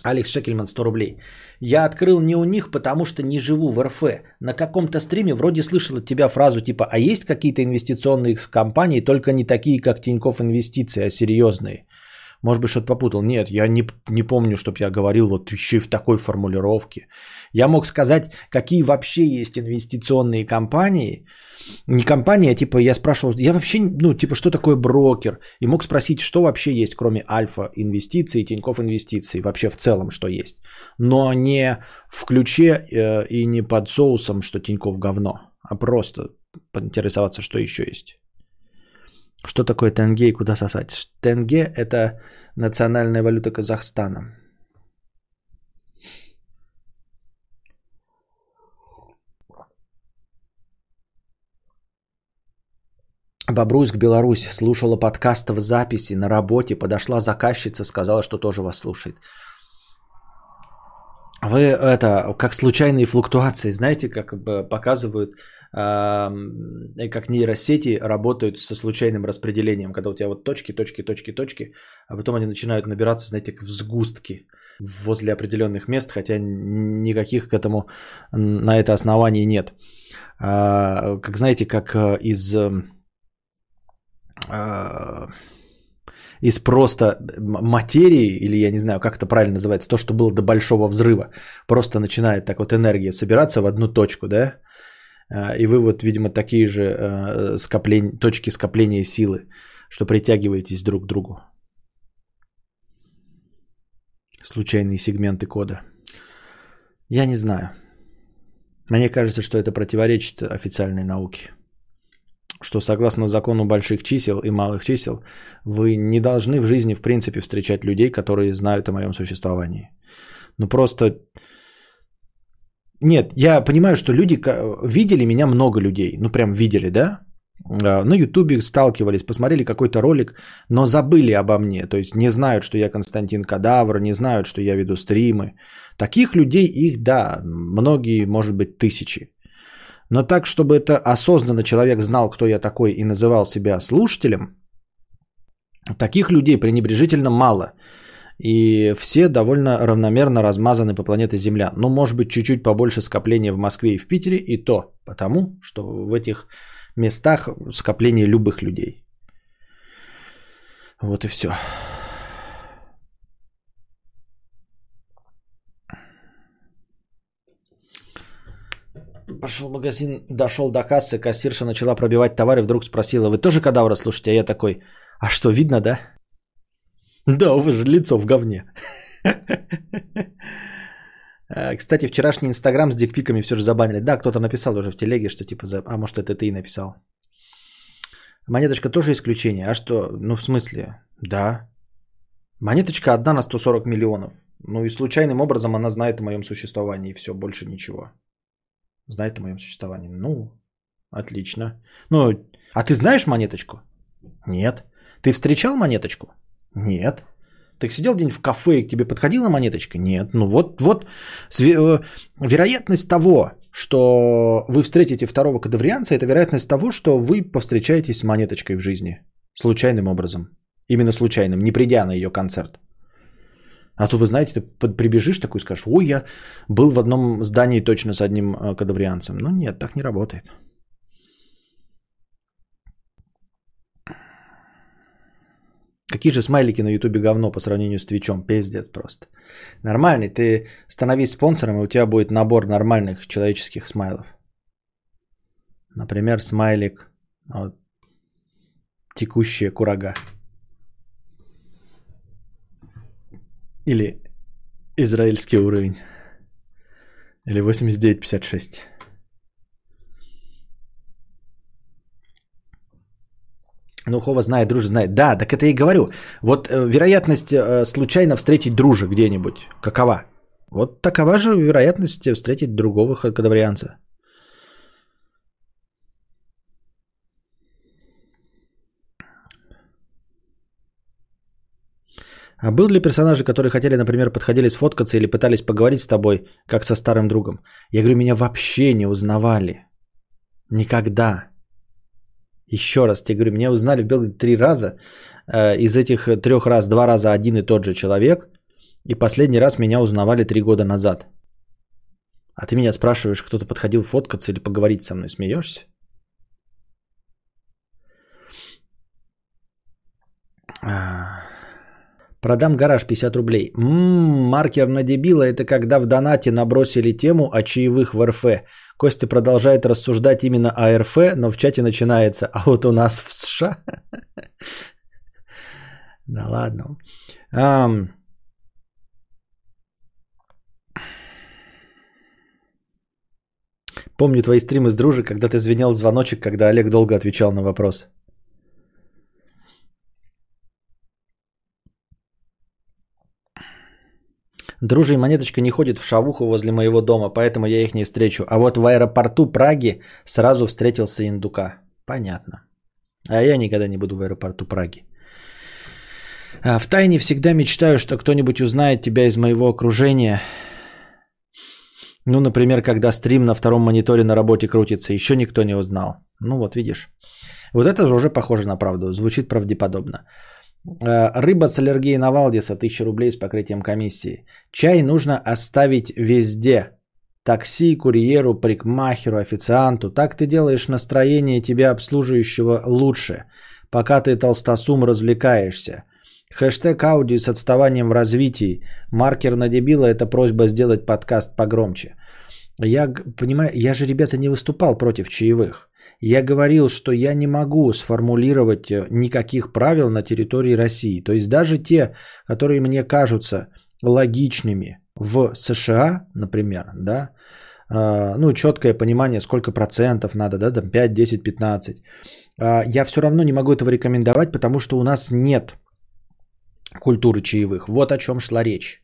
Алекс Шекельман, сто рублей. Я открыл не у них, потому что не живу в эр эф. На каком-то стриме вроде слышал от тебя фразу типа «А есть какие-то инвестиционные компании, только не такие, как Тинькофф Инвестиции, а серьезные?» Может быть, что-то попутал. Нет, я не, не помню, чтобы я говорил вот еще и в такой формулировке. Я мог сказать, какие вообще есть инвестиционные компании. Не компании, а типа я спрашивал, я вообще, ну, типа, что такое брокер? И мог спросить, что вообще есть, кроме Альфа Инвестиций и Тинькофф Инвестиций, вообще в целом, что есть. Но не в ключе э, и не под соусом, что Тинькофф говно, а просто поинтересоваться, что еще есть. Что такое тенге и куда сосать? Тенге – это национальная валюта Казахстана. Бобруйск, Беларусь. Слушала подкаст в записи на работе. Подошла заказчица, сказала, что тоже вас слушает. Вы это, как случайные флуктуации, знаете, как бы показывают... как нейросети работают со случайным распределением, когда у тебя вот точки, точки, точки, точки, а потом они начинают набираться, знаете, в сгустки возле определенных мест, хотя никаких к этому, на это оснований нет. Как, знаете, как из, из просто материи, или я не знаю, как это правильно называется, то, что было до большого взрыва, просто начинает так вот энергия собираться в одну точку, да? И вы вот, видимо, такие же скопления, точки скопления силы, что притягиваетесь друг к другу. Случайные сегменты кода. Я не знаю. Мне кажется, что это противоречит официальной науке. Что согласно закону больших чисел и малых чисел, вы не должны в жизни, в принципе, встречать людей, которые знают о моем существовании. Ну просто... Нет, я понимаю, что люди... Видели меня много людей. Ну, прям видели, да? На Ютубе сталкивались, посмотрели какой-то ролик, но забыли обо мне. То есть не знают, что я Константин Кадавр, не знают, что я веду стримы. Таких людей их, да, многие, может быть, тысячи. Но так, чтобы это осознанно человек знал, кто я такой, и называл себя слушателем, таких людей пренебрежительно мало. И все довольно равномерно размазаны по планете Земля. Ну, может быть, чуть-чуть побольше скопления в Москве и в Питере, и то потому, что в этих местах скопление любых людей. Вот и все. Пошел в магазин, дошел до кассы, кассирша начала пробивать товары, вдруг спросила: вы тоже Кадавра слушаете? А я такой: а что, видно, да? Да, вы же лицо в говне. Кстати, вчерашний Инстаграм с дикпиками все же забанили. Да, кто-то написал уже в телеге, что типа... За... А может, это ты написал. Монеточка тоже исключение. А что? Ну, в смысле? Да. Монеточка одна на сто сорок миллионов. Ну и случайным образом она знает о моем существовании. И все, больше ничего. Знает о моем существовании. Ну, отлично. Ну, а ты знаешь Монеточку? Нет. Ты встречал Монеточку? Нет. Ты сидел день в кафе, и к тебе подходила Монеточка? Нет. Ну вот, вот вероятность того, что вы встретите второго кадаврианца, это вероятность того, что вы повстречаетесь с Монеточкой в жизни. Случайным образом. Именно случайным, не придя на ее концерт. А то вы знаете, ты прибежишь такой и скажешь: ой, я был в одном здании точно с одним кадаврианцем. Ну нет, так не работает. Какие же смайлики на Ютубе говно по сравнению с Твичом? Пиздец просто. Нормальный. Ты становись спонсором, и у тебя будет набор нормальных человеческих смайлов. Например, смайлик вот, текущая курага. Или израильский уровень. Или восемьдесят девять пятьдесят шесть. Ну, Хова знает, дружи знает. Да, так это и говорю. Вот э, вероятность э, случайно встретить дружи где-нибудь какова? Вот такова же вероятность встретить другого кадаврианца. А был ли персонажи, которые хотели, например, подходили сфоткаться или пытались поговорить с тобой, как со старым другом? Я говорю, меня вообще не узнавали. Никогда. Еще раз тебе говорю, меня узнали в Белгороде три раза. Из этих трех раз, два раза один и тот же человек. И последний раз меня узнавали три года назад. А ты меня спрашиваешь, кто-то подходил фоткаться или поговорить со мной. Смеешься? Продам гараж пятьдесят рублей. М-м, маркер на дебила — это когда в донате набросили тему о чаевых в РФ. Костя продолжает рассуждать именно о РФ, но в чате начинается: а вот у нас в США. Да ладно. Помню твои стримы с дружи, когда ты звенел звоночек, когда Олег долго отвечал на вопрос. Дружи и Монеточка не ходят в шавуху возле моего дома, поэтому я их не встречу. А вот в аэропорту Праги сразу встретился индука. Понятно. А я никогда не буду в аэропорту Праги. В тайне всегда мечтаю, что кто-нибудь узнает тебя из моего окружения. Ну, например, когда стрим на втором мониторе на работе крутится, еще никто не узнал. Ну вот, видишь. Вот это уже похоже на правду. Звучит правдеподобно. Рыба с аллергией Навалдиса, тысяча рублей с покрытием комиссии. Чай нужно оставить везде. Такси, курьеру, парикмахеру, официанту. Так ты делаешь настроение тебя обслуживающего лучше. Пока ты, толстосум, развлекаешься. Хэштег аудио с отставанием в развитии. Маркер на дебила — это просьба сделать подкаст погромче. Я понимаю, я же, ребята, не выступал против чаевых. Я говорил, что я не могу сформулировать никаких правил на территории России. То есть даже те, которые мне кажутся логичными в США, например, да, ну, четкое понимание, сколько процентов надо, да, там пять, десять, пятнадцать. Я все равно не могу этого рекомендовать, потому что у нас нет культуры чаевых. Вот о чем шла речь.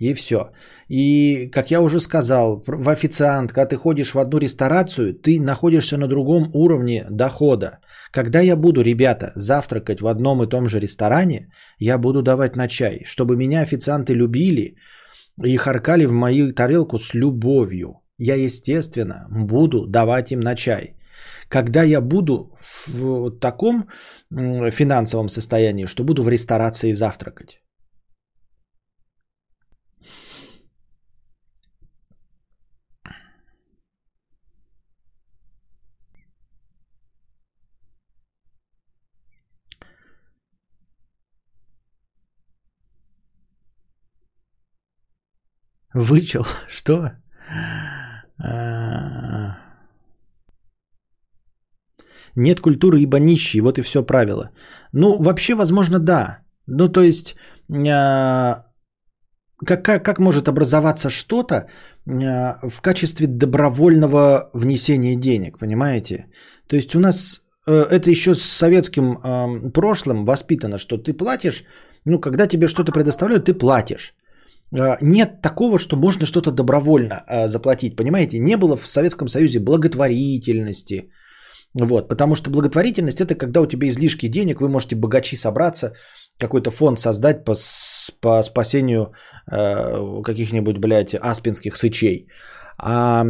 и все. И, как я уже сказал, в официант, когда ты ходишь в одну ресторацию, ты находишься на другом уровне дохода. Когда я буду, ребята, завтракать в одном и том же ресторане, я буду давать на чай, чтобы меня официанты любили и харкали в мою тарелку с любовью. Я, естественно, буду давать им на чай. Когда я буду в таком финансовом состоянии, что буду в ресторации завтракать. Вычел? Что? А-а-а. Нет культуры, ибо нищий. Вот и все правило. Ну, вообще, возможно, да. Ну, то есть, как, как может образоваться что-то в качестве добровольного внесения денег, понимаете? То есть, у нас это еще с советским прошлым воспитано, что ты платишь, ну, когда тебе что-то предоставляют, ты платишь. Нет такого, что можно что-то добровольно заплатить, понимаете? Не было в Советском Союзе благотворительности, вот, потому что благотворительность – это когда у тебя излишки денег, вы можете богачи собраться, какой-то фонд создать по, по спасению э, каких-нибудь, блядь, аспинских сычей. А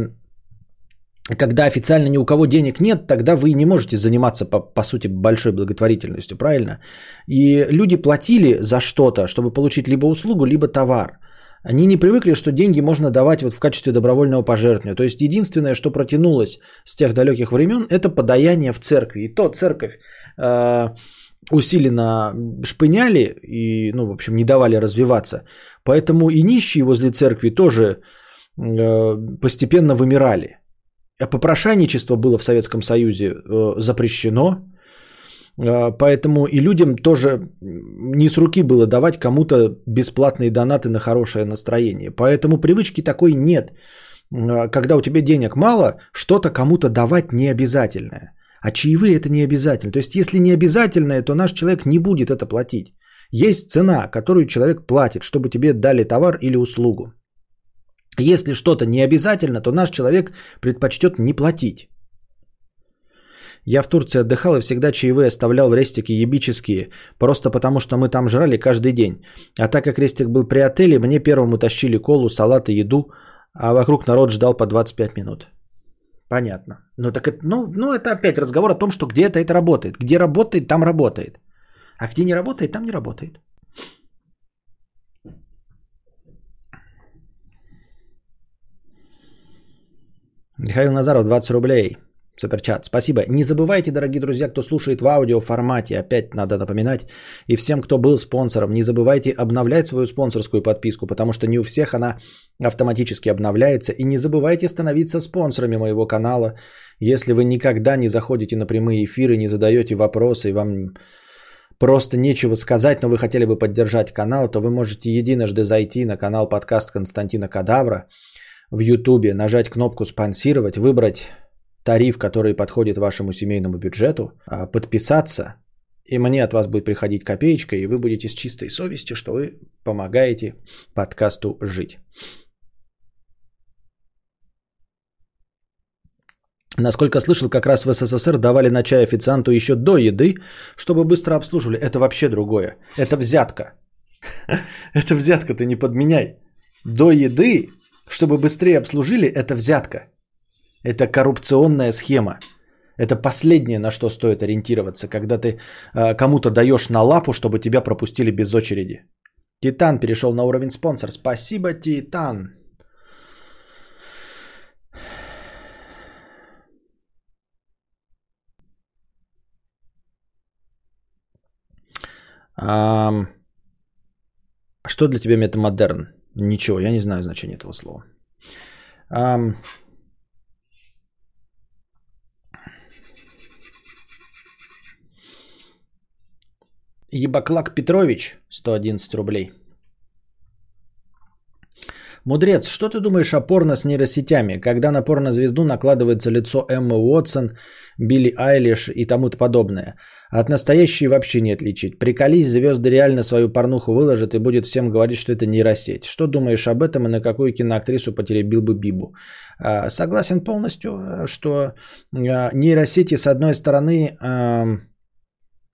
когда официально ни у кого денег нет, тогда вы не можете заниматься, по, по сути, большой благотворительностью, правильно? И люди платили за что-то, чтобы получить либо услугу, либо товар. Они не привыкли, что деньги можно давать вот в качестве добровольного пожертвования. То есть единственное, что протянулось с тех далеких времен, это подаяние в церкви. И то церковь э, усиленно шпыняли и, ну, в общем, не давали развиваться. Поэтому и нищие возле церкви тоже э, постепенно вымирали. А попрошайничество было в Советском Союзе э, запрещено. Поэтому и людям тоже не с руки было давать кому-то бесплатные донаты на хорошее настроение. Поэтому привычки такой нет. Когда у тебя денег мало, что-то кому-то давать не обязательное. А чаевые это не обязательно. То есть если не обязательное, то наш человек не будет это платить. Есть цена, которую человек платит, чтобы тебе дали товар или услугу. Если что-то не обязательно, то наш человек предпочтет не платить. Я в Турции отдыхал и всегда чаевые оставлял в рестике ебические, просто потому что мы там жрали каждый день. А так как рестик был при отеле, мне первому тащили колу, салат и еду, а вокруг народ ждал по двадцать пять минут. Понятно. Ну, так это, ну, ну, это опять разговор о том, что где-то это работает. Где работает, там работает. А где не работает, там не работает. Михаил Назаров, двадцать рублей. Суперчат. Спасибо. Не забывайте, дорогие друзья, кто слушает в аудиоформате, опять надо напоминать, и всем, кто был спонсором, не забывайте обновлять свою спонсорскую подписку, потому что не у всех она автоматически обновляется. И не забывайте становиться спонсорами моего канала, если вы никогда не заходите на прямые эфиры, не задаете вопросы, и вам просто нечего сказать, но вы хотели бы поддержать канал, то вы можете единожды зайти на канал подкаст Константина Кадавра в Ютубе, нажать кнопку «Спонсировать», выбрать тариф, который подходит вашему семейному бюджету, подписаться, и мне от вас будет приходить копеечка, и вы будете с чистой совестью, что вы помогаете подкасту жить. Насколько слышал, как раз в СССР давали на чай официанту еще до еды, чтобы быстро обслуживали. Это вообще другое. Это взятка. Это взятка, ты не подменяй. До еды, чтобы быстрее обслужили, это взятка. Это коррупционная схема. Это последнее, на что стоит ориентироваться, когда ты э, кому-то даешь на лапу, чтобы тебя пропустили без очереди. Титан перешел на уровень спонсор. Спасибо, Титан. А, что для тебя метамодерн? Ничего, я не знаю значения этого слова. А, Ебаклак Петрович, сто одиннадцать рублей. Мудрец, что ты думаешь о порно с нейросетями, когда на порнозвезду накладывается лицо Эммы Уотсон, Билли Айлиш и тому подобное? От настоящей вообще не отличить. Приколись, звезды реально свою порнуху выложат и будет всем говорить, что это нейросеть. Что думаешь об этом и на какую киноактрису потеребил бы Бибу? Согласен полностью, что нейросети, с одной стороны,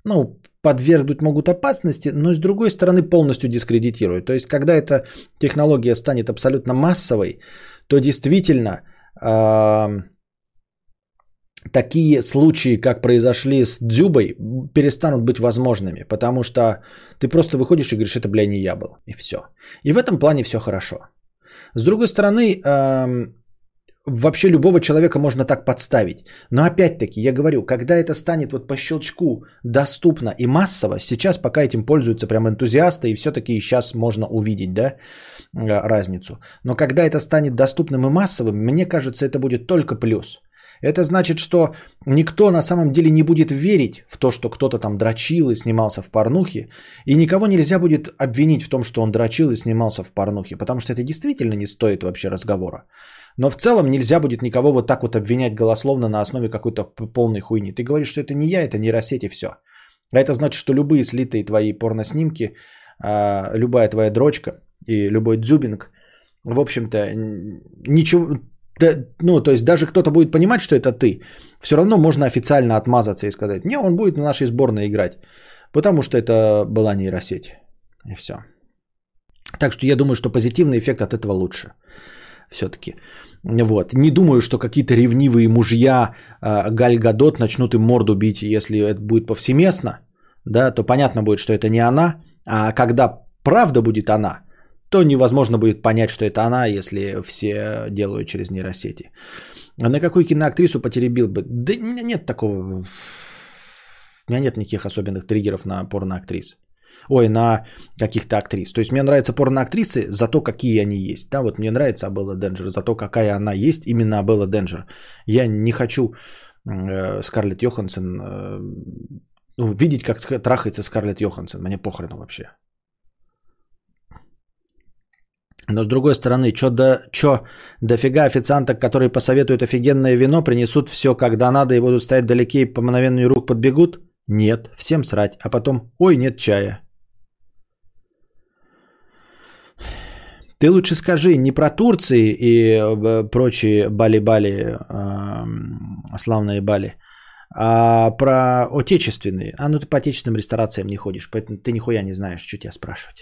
ну, подвергнуть могут опасности, но с другой стороны полностью дискредитируют. То есть, когда эта технология станет абсолютно массовой, то действительно э, такие случаи, как произошли с Дзюбой, перестанут быть возможными, потому что ты просто выходишь и говоришь, это, бля, не я был, и все. И в этом плане все хорошо. С другой стороны, э, вообще любого человека можно так подставить. Но опять-таки, я говорю, когда это станет вот по щелчку доступно и массово, сейчас пока этим пользуются прям энтузиасты, и все-таки сейчас можно увидеть, да, разницу. Но когда это станет доступным и массовым, мне кажется, это будет только плюс. Это значит, что никто на самом деле не будет верить в то, что кто-то там дрочил и снимался в порнухе, и никого нельзя будет обвинить в том, что он дрочил и снимался в порнухе, потому что это действительно не стоит вообще разговора. Но в целом нельзя будет никого вот так вот обвинять голословно на основе какой-то полной хуйни. Ты говоришь, что это не я, это нейросеть и все. А это значит, что любые слитые твои порноснимки, любая твоя дрочка и любой дзюбинг, в общем-то, ничего... Ну, то есть даже кто-то будет понимать, что это ты, все равно можно официально отмазаться и сказать, не, он будет на нашей сборной играть, потому что это была нейросеть. И все. Так что я думаю, что позитивный эффект от этого лучше. Все-таки. Вот. Не думаю, что какие-то ревнивые мужья э, Галь Гадот начнут им морду бить, если это будет повсеместно, да, то понятно будет, что это не она, а когда правда будет она, то невозможно будет понять, что это она, если все делают через нейросети. А на какую киноактрису потеребил бы? Да у меня нет такого... У меня нет никаких особенных триггеров на порноактрис. Ой, на каких-то актрис. То есть мне нравятся порноактрисы за то, какие они есть. Да, вот мне нравится Абелла Денджер за то, какая она есть, именно Абелла Денджер. Я не хочу э, Скарлетт Йоханссон... Э, ну, видеть, как трахается Скарлетт Йоханссон. Мне похрену вообще. Но с другой стороны, чё до, чё, дофига официанток, которые посоветуют офигенное вино, принесут все, когда надо, и будут стоять вдалеке и по мановению рук подбегут? Нет, всем срать. А потом, ой, нет чая. Ты лучше скажи не про Турции и прочие бали-бали, э, славные бали, а про отечественные. А ну ты по отечественным ресторациям не ходишь, поэтому ты нихуя не знаешь, что тебя спрашивать.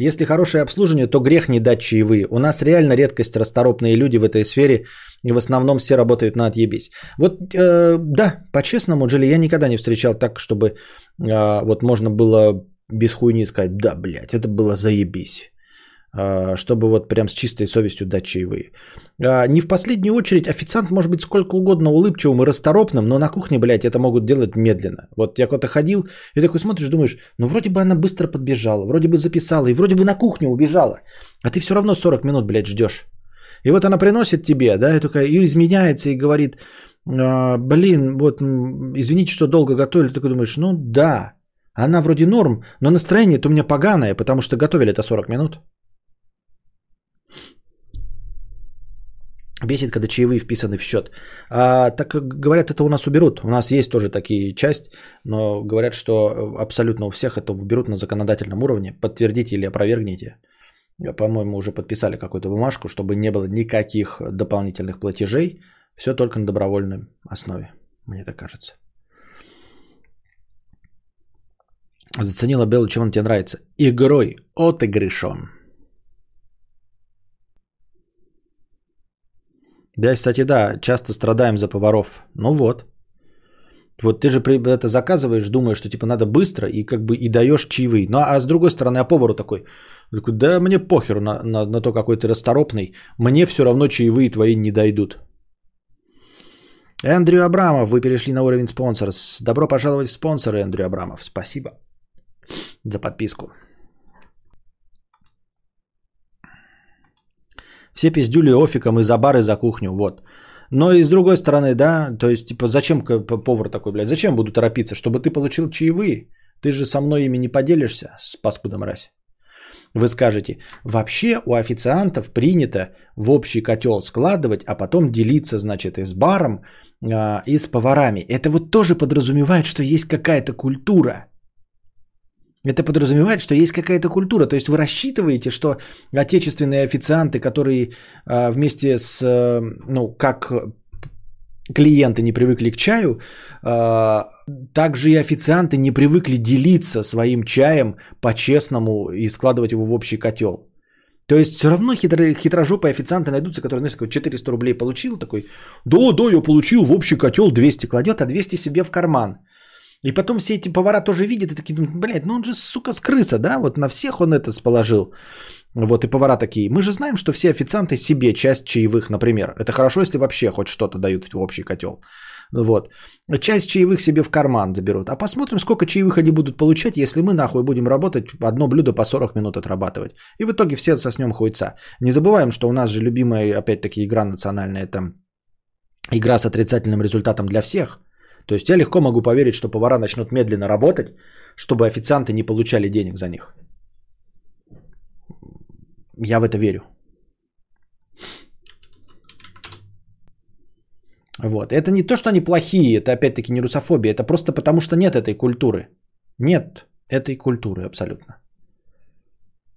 Если хорошее обслуживание, то грех не дать чаевые. У нас реально редкость расторопные люди в этой сфере, и в основном все работают на отъебись. Вот, э, да, по-честному, Джили, я никогда не встречал так, чтобы э, вот можно было без хуйни сказать, да, блядь, это было заебись. Э, чтобы вот прям с чистой совестью дать чаевые. Э, не в последнюю очередь, официант может быть сколько угодно улыбчивым и расторопным, но на кухне, блядь, это могут делать медленно. Вот я куда-то ходил, и такой смотришь, думаешь, ну вроде бы она быстро подбежала, вроде бы записала, и вроде бы на кухню убежала. А ты все равно сорок минут, блядь, ждешь. И вот она приносит тебе, да, и такая, и изменяется, и говорит, э, блин, вот, извините, что долго готовили. Ты такой думаешь, ну да, она вроде норм, но настроение-то у меня поганое, потому что готовили это сорок минут. Бесит, когда чаевые вписаны в счет. А, так говорят, это у нас уберут. У нас есть тоже такие части, но говорят, что абсолютно у всех это уберут на законодательном уровне. Подтвердите или опровергните. По-моему, уже подписали какую-то бумажку, чтобы не было никаких дополнительных платежей. Все только на добровольной основе, мне так кажется. Заценила Белла, чем он тебе нравится. Игрой отыгрышом. Да, кстати, да, часто страдаем за поваров. Ну вот. Вот ты же это заказываешь, думаешь, что типа надо быстро и как бы и даешь чаевые. Ну а с другой стороны, а повару такой, такой да мне похеру на, на, на то, какой ты расторопный. Мне все равно чаевые твои не дойдут. Эндрю Абрамов, вы перешли на уровень спонсора. Добро пожаловать в спонсоры, Эндрю Абрамов. Спасибо за подписку. Все пиздюли офиком и за бары, за кухню, вот. Но и с другой стороны, да, то есть, типа, зачем повар такой, блядь, зачем буду торопиться, чтобы ты получил чаевые? Ты же со мной ими не поделишься, с паскуда мразь. Вы скажете, вообще у официантов принято в общий котел складывать, а потом делиться, значит, и с баром, и с поварами. Это вот тоже подразумевает, что есть какая-то культура. Это подразумевает, что есть какая-то культура. То есть вы рассчитываете, что отечественные официанты, которые вместе с, ну, как клиенты не привыкли к чаю, также и официанты не привыкли делиться своим чаем по-честному и складывать его в общий котел. То есть все равно хитро, хитрожопые официанты найдутся, которые, знаешь, такой четыреста рублей получил, такой, да, да, я получил, в общий котел двести кладет, а двести себе в карман. И потом все эти повара тоже видят и такие, блядь, ну он же, сука, с крыса, да, вот на всех он это сположил. Вот, и повара такие, мы же знаем, что все официанты себе часть чаевых, например. Это хорошо, если вообще хоть что-то дают в общий котел. Вот, часть чаевых себе в карман заберут. А посмотрим, сколько чаевых они будут получать, если мы нахуй будем работать, одно блюдо по сорок минут отрабатывать. И в итоге все соснем хуйца. Не забываем, что у нас же любимая, опять-таки, игра национальная, это игра с отрицательным результатом для всех. То есть я легко могу поверить, что повара начнут медленно работать, чтобы официанты не получали денег за них. Я в это верю. Вот. Это не то, что они плохие, это опять-таки не русофобия. Это просто потому, что нет этой культуры. Нет этой культуры абсолютно.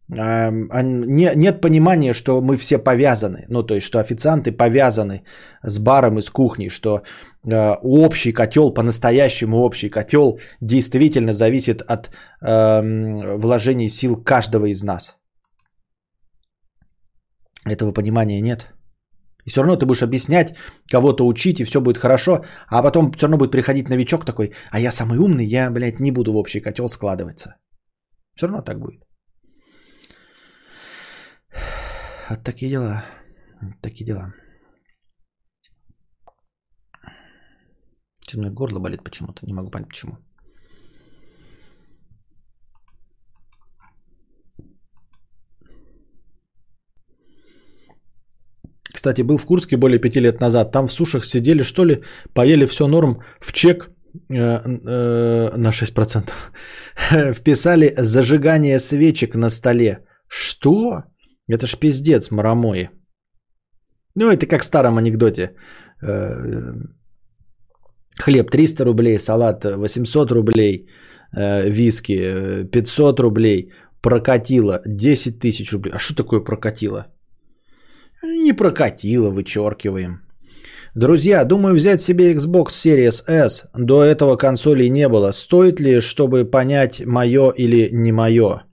Нет понимания, что мы все повязаны. Ну, то есть, что официанты повязаны с баром и с кухней, что общий котел, по-настоящему общий котел, действительно зависит от э, вложений сил каждого из нас. Этого понимания нет. И все равно ты будешь объяснять, кого-то учить, и все будет хорошо. А потом все равно будет приходить новичок такой, а я самый умный, я, блядь, не буду в общий котел складываться. Все равно так будет. Вот такие дела. Вот такие дела. Сейчас у меня горло болит почему-то. Не могу понять, почему. Кстати, был в Курске более пяти лет назад. Там в сушах сидели, что ли, поели все норм в чек э, э, на шесть процентов. Вписали зажигание свечек на столе. Что? Это ж пиздец, марамои. Ну, это как в старом анекдоте. Хлеб триста рублей, салат восемьсот рублей, виски пятьсот рублей, прокатило десять тысяч рублей. А что такое прокатило? Не прокатило, вычеркиваем. Друзья, думаю взять себе Xbox Series S. До этого консолей не было. Стоит ли, чтобы понять, мое или не мое?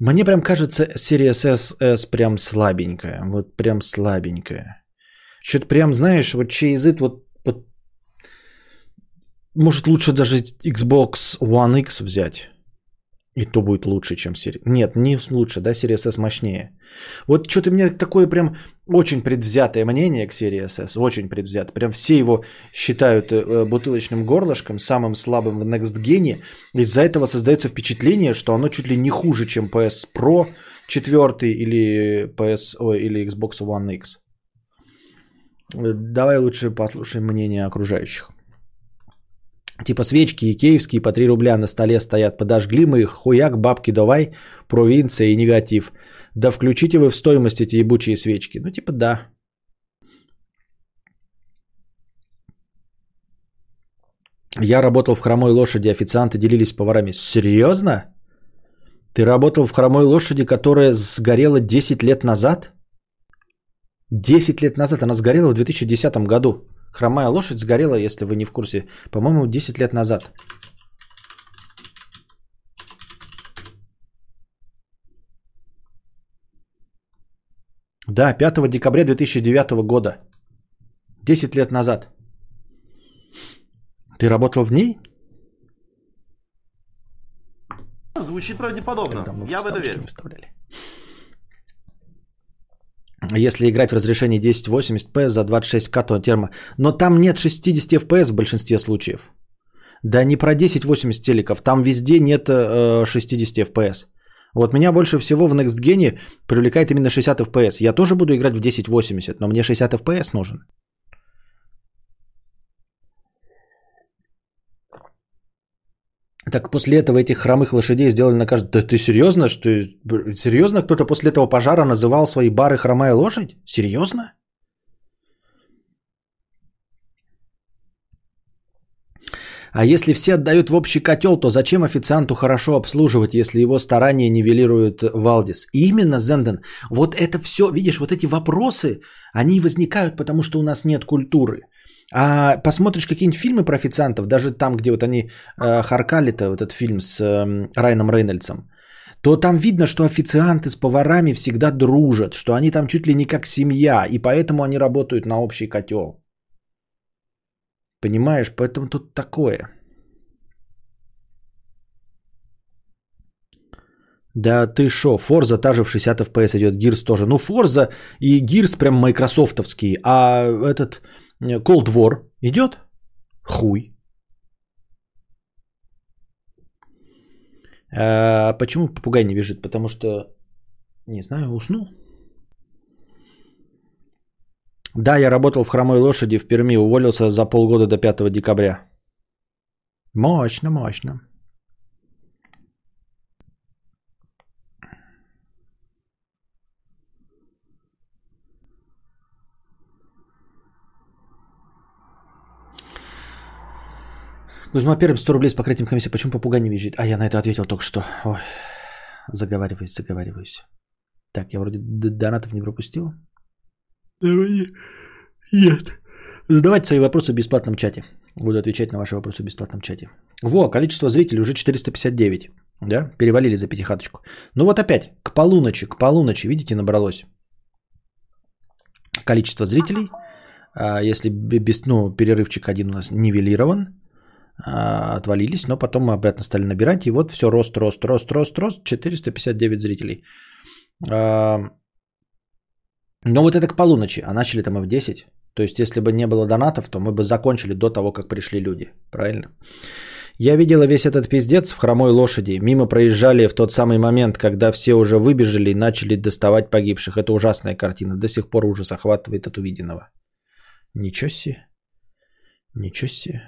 Мне прям кажется, Series S, S прям слабенькая. Вот прям слабенькая. Что-то прям, знаешь, вот чей язык вот, вот... Может лучше даже Xbox One X взять. И то будет лучше, чем Series... Нет, не лучше, да? Series S мощнее. Вот что-то у меня такое прям очень предвзятое мнение к Series S. Очень предвзятое. Прям все его считают бутылочным горлышком, самым слабым в NextGen'е. Из-за этого создается впечатление, что оно чуть ли не хуже, чем пи эс Pro четыре или, пи эс... Ой, или Xbox One X. Давай лучше послушаем мнение окружающих. Типа свечки икеевские по три рубля на столе стоят. Подожгли мы их, хуяк, бабки давай, провинция и негатив. Да включите вы в стоимость эти ебучие свечки. Ну типа да. Я работал в «Хромой лошади», официанты делились с поварами. Серьезно? Ты работал в «Хромой лошади», которая сгорела десять лет назад? десять лет назад, она сгорела в две тысячи десятом году. «Хромая лошадь» сгорела, если вы не в курсе, по-моему, десять лет назад. Да, пятого декабря две тысячи девятого года. десять лет назад. Ты работал в ней? Звучит правдеподобно. Я в это верю. Выставляли. Если играть в разрешении тысяча восемьдесят пэ за двадцать шесть ка, то термо. Но там нет шестьдесят эф пэ эс в большинстве случаев. Да не про десять восемьдесят телеков. Там везде нет э, шестьдесят эф пэ эс. Вот меня больше всего в NextGen'е привлекает именно шестьдесят эф пэ эс. Я тоже буду играть в десять восемьдесят, но мне шестьдесят эф пэ эс нужен. Так после этого этих хромых лошадей сделали на каждом... Да ты серьезно? Что... Серьезно кто-то после этого пожара называл свои бары «Хромая лошадь»? Серьезно? А если все отдают в общий котел, то зачем официанту хорошо обслуживать, если его старания нивелирует Валдис? И именно, Зенден, вот это все, видишь, вот эти вопросы, они возникают, потому что у нас нет культуры. А посмотришь какие-нибудь фильмы про официантов, даже там, где вот они э, харкали-то, вот этот фильм с э, Райаном Рейнольдсом, то там видно, что официанты с поварами всегда дружат, что они там чуть ли не как семья, и поэтому они работают на общий котел. Понимаешь, поэтому тут такое. Да ты шо, Forza та же в шестьдесят эф пи эс идет, Gears тоже. Ну, Forza и Gears прям майкрософтовские, а этот Cold War идет? Хуй. А почему попугай не визжит? Потому что, не знаю, уснул. Да, я работал в «Хромой лошади» в Перми, уволился за полгода до пятого декабря. Мощно, мощно. Кузьма, первым сто рублей с покрытием комиссии. Почему попугай не визжит? А я на это ответил только что. Ой, заговариваюсь, заговариваюсь. Так, я вроде донатов не пропустил. Нет. Задавайте свои вопросы в бесплатном чате. Буду отвечать на ваши вопросы в бесплатном чате. Во, количество зрителей уже четыреста пятьдесят девять. Да? Перевалили за пятихаточку. Ну вот опять, к полуночи, к полуночи, видите, набралось количество зрителей. Если без, ну, перерывчик один у нас нивелирован, отвалились, но потом мы обратно стали набирать. И вот все, рост, рост, рост, рост, рост, четыреста пятьдесят девять зрителей. Но вот это к полуночи, а начали там и в десять. То есть, если бы не было донатов, то мы бы закончили до того, как пришли люди. Правильно? Я видела весь этот пиздец в «Хромой лошади». Мимо проезжали в тот самый момент, когда все уже выбежали и начали доставать погибших. Это ужасная картина. До сих пор ужас охватывает от увиденного. Ничего себе. Ничего себе.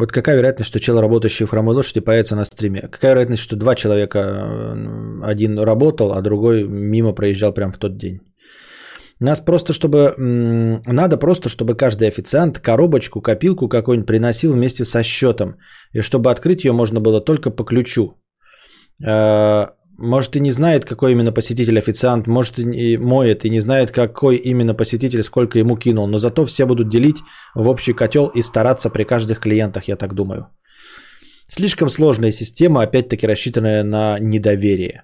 Вот какая вероятность, что человек, работающий в «Хромой лошади», появится на стриме? Какая вероятность, что два человека, один работал, а другой мимо проезжал прямо в тот день? Нас просто, чтобы... Надо просто, чтобы каждый официант коробочку, копилку какую-нибудь приносил вместе со счетом. И чтобы открыть ее можно было только по ключу. Может, и не знает, какой именно посетитель официант, может, и моет, и не знает, какой именно посетитель, сколько ему кинул. Но зато все будут делить в общий котел и стараться при каждых клиентах, я так думаю. Слишком сложная система, опять-таки рассчитанная на недоверие.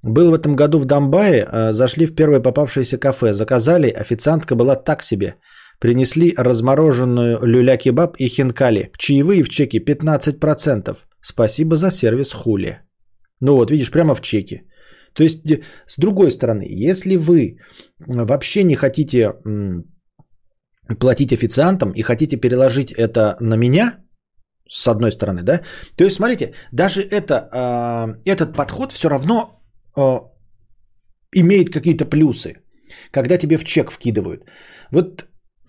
Был в этом году в Домбае, зашли в первое попавшееся кафе, заказали, официантка была так себе. Принесли размороженную люля-кебаб и хинкали. Чаевые в чеке пятнадцать процентов. Спасибо за сервис, хули. Ну вот, видишь, прямо в чеке. То есть, с другой стороны, если вы вообще не хотите платить официантам и хотите переложить это на меня, с одной стороны, да, то есть, смотрите, даже это, этот подход все равно имеет какие-то плюсы, когда тебе в чек вкидывают. Вот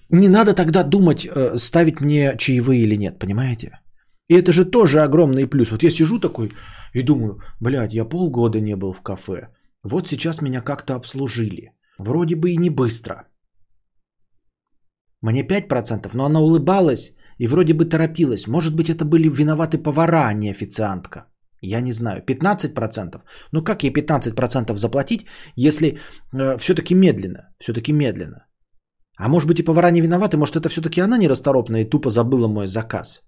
не надо тогда думать, ставить мне чаевые или нет, понимаете? И это же тоже огромный плюс. Вот я сижу такой... И думаю, блядь, я полгода не был в кафе. Вот сейчас меня как-то обслужили. Вроде бы и не быстро. Мне пять процентов, но она улыбалась и вроде бы торопилась. Может быть, это были виноваты повара, а не официантка. Я не знаю. пятнадцать процентов. Ну как ей пятнадцать процентов заплатить, если э, все-таки медленно? Все-таки медленно. А может быть, и повара не виноваты. Может, это все-таки она нерасторопная и тупо забыла мой заказ.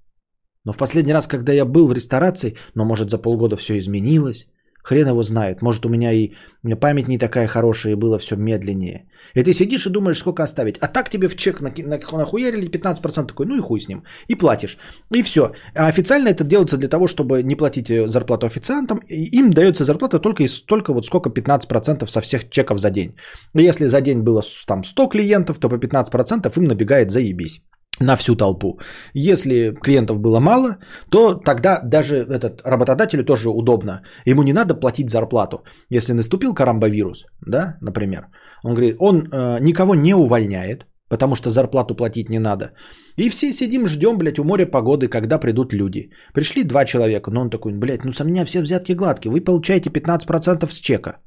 Но в последний раз, когда я был в ресторации, но, может, за полгода все изменилось, хрен его знает, может, у меня и память не такая хорошая, и было все медленнее. И ты сидишь и думаешь, сколько оставить. А так тебе в чек нахуярили пятнадцать процентов, такой, ну и хуй с ним, и платишь. И все. А официально это делается для того, чтобы не платить зарплату официантам, и им дается зарплата только и столько, вот сколько пятнадцать процентов со всех чеков за день. И если за день было там сто клиентов, то по пятнадцать процентов им набегает заебись. На всю толпу. Если клиентов было мало, то тогда даже этот работодателю тоже удобно. Ему не надо платить зарплату. Если наступил карамбовирус, да, например, он говорит, он э, никого не увольняет, потому что зарплату платить не надо. И все сидим, ждем, блядь, у моря погоды, когда придут люди. Пришли два человека, но он такой, блядь, ну со меня все взятки гладкие, вы получаете пятнадцать процентов с чека.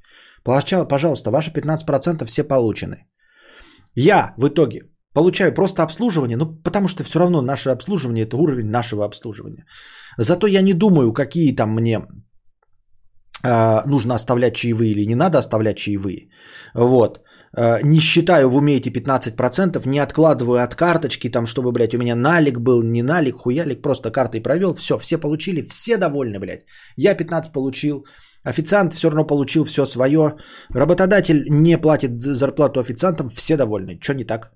Пожалуйста, ваши пятнадцать процентов все получены. Я в итоге получаю просто обслуживание, ну потому что все равно наше обслуживание – это уровень нашего обслуживания. Зато я не думаю, какие там мне э, нужно оставлять чаевые или не надо оставлять чаевые. Вот. Э, не считаю в уме эти пятнадцать процентов, не откладываю от карточки, там, чтобы, блядь, у меня налик был, не налик, хуялик, просто картой провел, все, все получили, все довольны, блядь. Я пятнадцать получил. Официант все равно получил все свое. Работодатель не платит зарплату официантам. Все довольны. Че не так?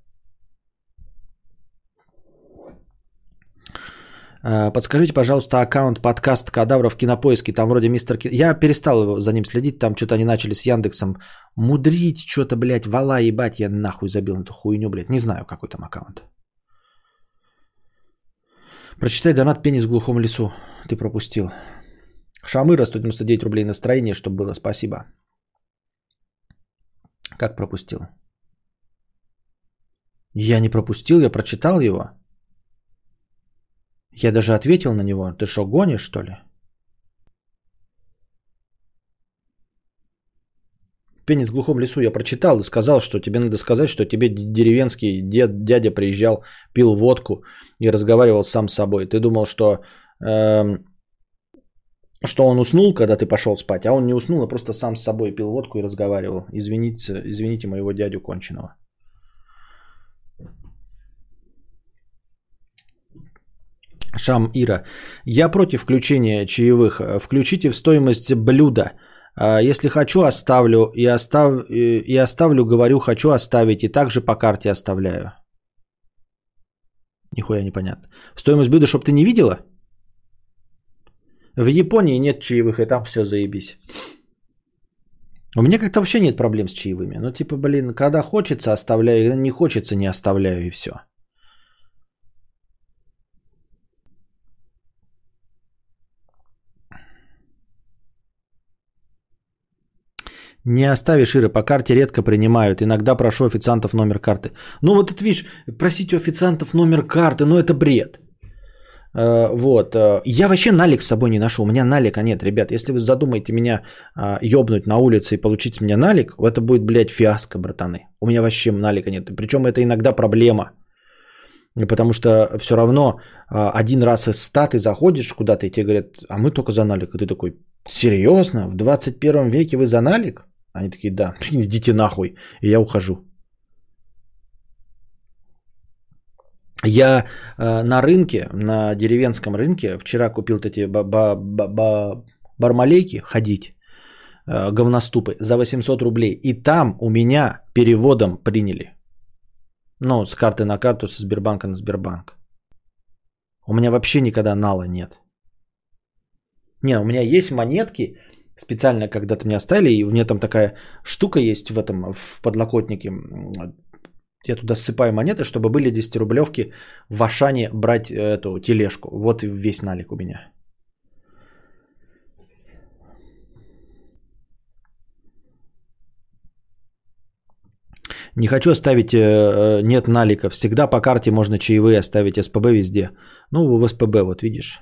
Подскажите, пожалуйста, аккаунт подкаст Кадавра в Кинопоиске. Там вроде мистер... Я перестал за ним следить. Там что-то они начали с Яндексом мудрить. Что-то, блядь, вала ебать. Я нахуй забил на эту хуйню, блядь. Не знаю, какой там аккаунт. Прочитай донат «Пенис в глухом лесу». Ты пропустил. Шамыра, сто девяносто девять рублей настроение, чтобы было, спасибо. Как пропустил? Я не пропустил, я прочитал его. Я даже ответил на него. Ты что, гонишь, что ли? «Пенит в глухом лесу» я прочитал и сказал, что тебе надо сказать, что тебе деревенский дед, дядя приезжал, пил водку и разговаривал сам с собой. Ты думал, что... Эм... Что он уснул, когда ты пошел спать, а он не уснул, а просто сам с собой пил водку и разговаривал. Извините, извините моего дядю конченого. Шам Ира. Я против включения чаевых. Включите в стоимость блюда. Если хочу, оставлю. И, остав... и оставлю, говорю, хочу оставить. И также по карте оставляю. Нихуя непонятно. В стоимость блюда, чтоб ты не видела? В Японии нет чаевых, и там все заебись. У меня как-то вообще нет проблем с чаевыми. Ну, типа, блин, когда хочется, оставляю, когда не хочется, не оставляю, и все. Не оставишь, Ира, по карте редко принимают. Иногда прошу официантов номер карты. Ну, вот это, видишь, просить у официантов номер карты, ну, это бред. Вот. Я вообще налик с собой не ношу. У меня налика нет, ребят. Если вы задумаете меня ёбнуть на улице и получить у меня налик, это будет, блядь, фиаско, братаны. У меня вообще налика нет. Причем это иногда проблема. Потому что все равно один раз из ста ты заходишь куда-то и тебе говорят, а мы только за налик. И ты такой, серьезно? В двадцать первом веке вы за налик? Они такие, да, идите нахуй. И я ухожу. Я э, на рынке, на деревенском рынке, вчера купил эти бармалейки ходить, э, говноступы, за восемьсот рублей. И там у меня переводом приняли. Ну, с карты на карту, со Сбербанка на Сбербанк. У меня вообще никогда нала нет. Не, у меня есть монетки, специально когда-то мне оставили, и у меня там такая штука есть в этом, в подлокотнике, я туда ссыпаю монеты, чтобы были десятирублевки в Ашане брать эту тележку. Вот и весь налик у меня. Не хочу оставить, нет налика. Всегда по карте можно чаевые оставить, СПБ везде. Ну, в СПБ, вот видишь.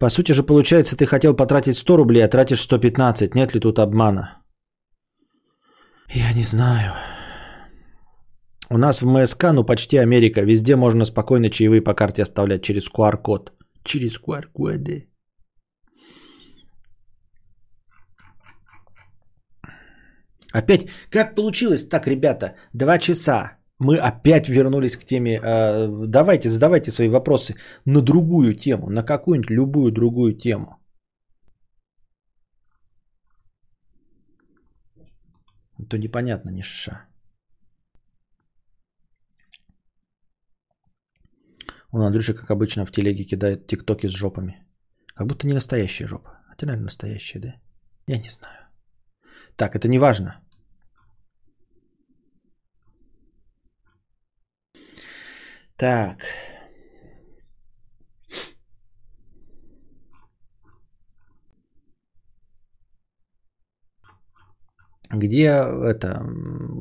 По сути же, получается, ты хотел потратить сто рублей, а тратишь сто пятнадцать. Нет ли тут обмана? Я не знаю. У нас в МСК, ну почти Америка, везде можно спокойно чаевые по карте оставлять через ку ар код. Через ку ар коды. Опять, как получилось так, ребята, два часа. Мы опять вернулись к теме, э, давайте, задавайте свои вопросы на другую тему, на какую-нибудь любую другую тему. То непонятно, ни шиша. Он, Андрюша, как обычно, в телеге кидает тиктоки с жопами. Как будто не настоящая жопа. Хотя, наверное, настоящая, да? Я не знаю. Так, это не важно. Так. Где это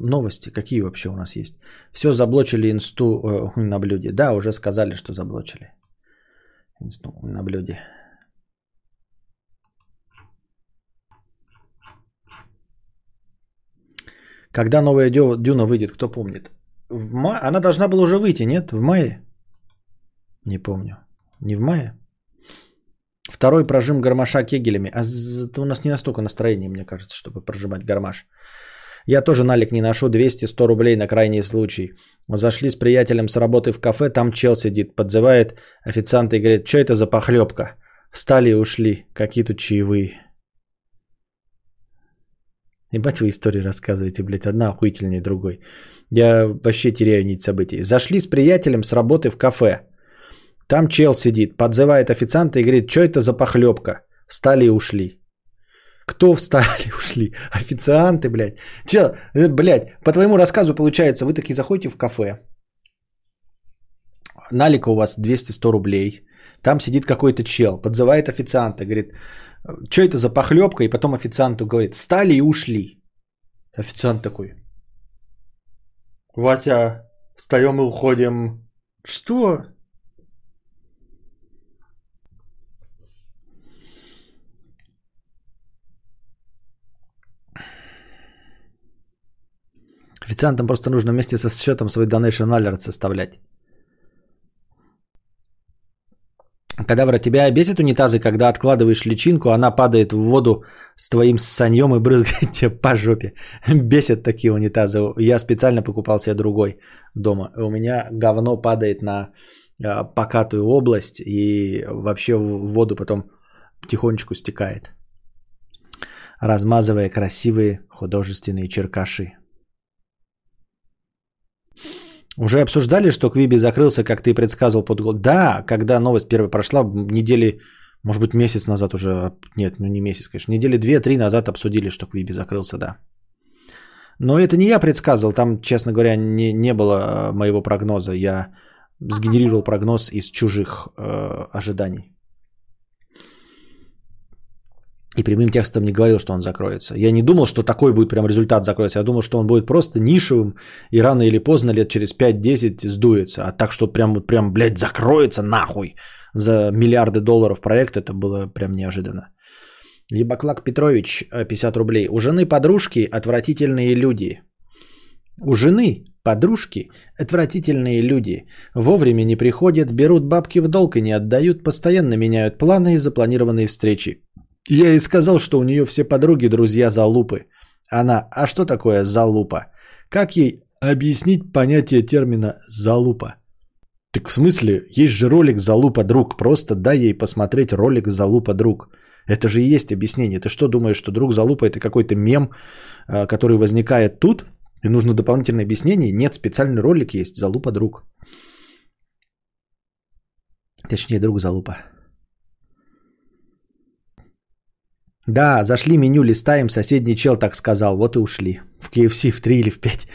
новости? Какие вообще у нас есть? Все, заблочили инсту э, на блюде. Да, уже сказали, что заблочили. Инсту на блюде. Когда новая Дюна выйдет, кто помнит? В ма... Она должна была уже выйти, нет? В мае? Не помню. Не в мае? Второй прожим гармоша кегелями. А у нас не настолько настроение, мне кажется, чтобы прожимать гармаш. Я тоже налик не ношу. двести сто рублей на крайний случай. Зашли с приятелем с работы в кафе. Там чел сидит, подзывает официанта и говорит: что это за похлебка? Встали и ушли. Какие тут чаевые. Ебать, вы истории рассказываете, блядь. Одна охуительнее другой. Я вообще теряю нить событий. Зашли с приятелем с работы в кафе. Там чел сидит, подзывает официанта и говорит: что это за похлебка? Встали и ушли. Кто встали и ушли? Официанты, блядь. Чел, блядь, по твоему рассказу получается, вы таки заходите в кафе. Налика у вас двести сто рублей. Там сидит какой-то чел, подзывает официанта, говорит: что это за похлебка? И потом официанту говорит: встали и ушли. Официант такой: Вася, встаем и уходим. Что? Официантам просто нужно вместе со счетом свой donation alert составлять. Кадавра, тебя бесит унитазы, когда откладываешь личинку, она падает в воду с твоим ссаньем и брызгает тебе по жопе. Бесят такие унитазы. Я специально покупал себе другой дома. У меня говно падает на покатую область и вообще в воду потом потихонечку стекает, размазывая красивые художественные черкаши. Уже обсуждали, что Квиби закрылся, как ты и предсказывал под год? Да, когда новость первая прошла, недели, может быть, месяц назад уже, нет, ну не месяц, конечно, недели две-три назад обсудили, что Квиби закрылся, да. Но это не я предсказывал, там, честно говоря, не, не было моего прогноза, я сгенерировал прогноз из чужих э, ожиданий. И прямым текстом не говорил, что он закроется. Я не думал, что такой будет прям результат закроется. Я думал, что он будет просто нишевым. И рано или поздно, лет через пять-десять сдуется. А так, что прям, прям, блядь, закроется нахуй. За миллиарды долларов проект. Это было прям неожиданно. Ебаклак Петрович, пятьдесят рублей. У жены подружки отвратительные люди. У жены подружки отвратительные люди. Вовремя не приходят, берут бабки в долг и не отдают. Постоянно меняют планы и запланированные встречи. Я ей сказал, что у нее все подруги, друзья, залупы. Она: а что такое залупа? Как ей объяснить понятие термина залупа? Так в смысле, есть же ролик «Залупа, друг». Просто дай ей посмотреть ролик «Залупа, друг». Это же и есть объяснение. Ты что думаешь, что «друг залупа» это какой-то мем, который возникает тут? И нужно дополнительное объяснение? Нет, специальный ролик есть «Залупа, друг». Точнее, «Друг залупа». Да, зашли меню, листаем, соседний чел так сказал, вот и ушли. В кей эф си в три или в пять.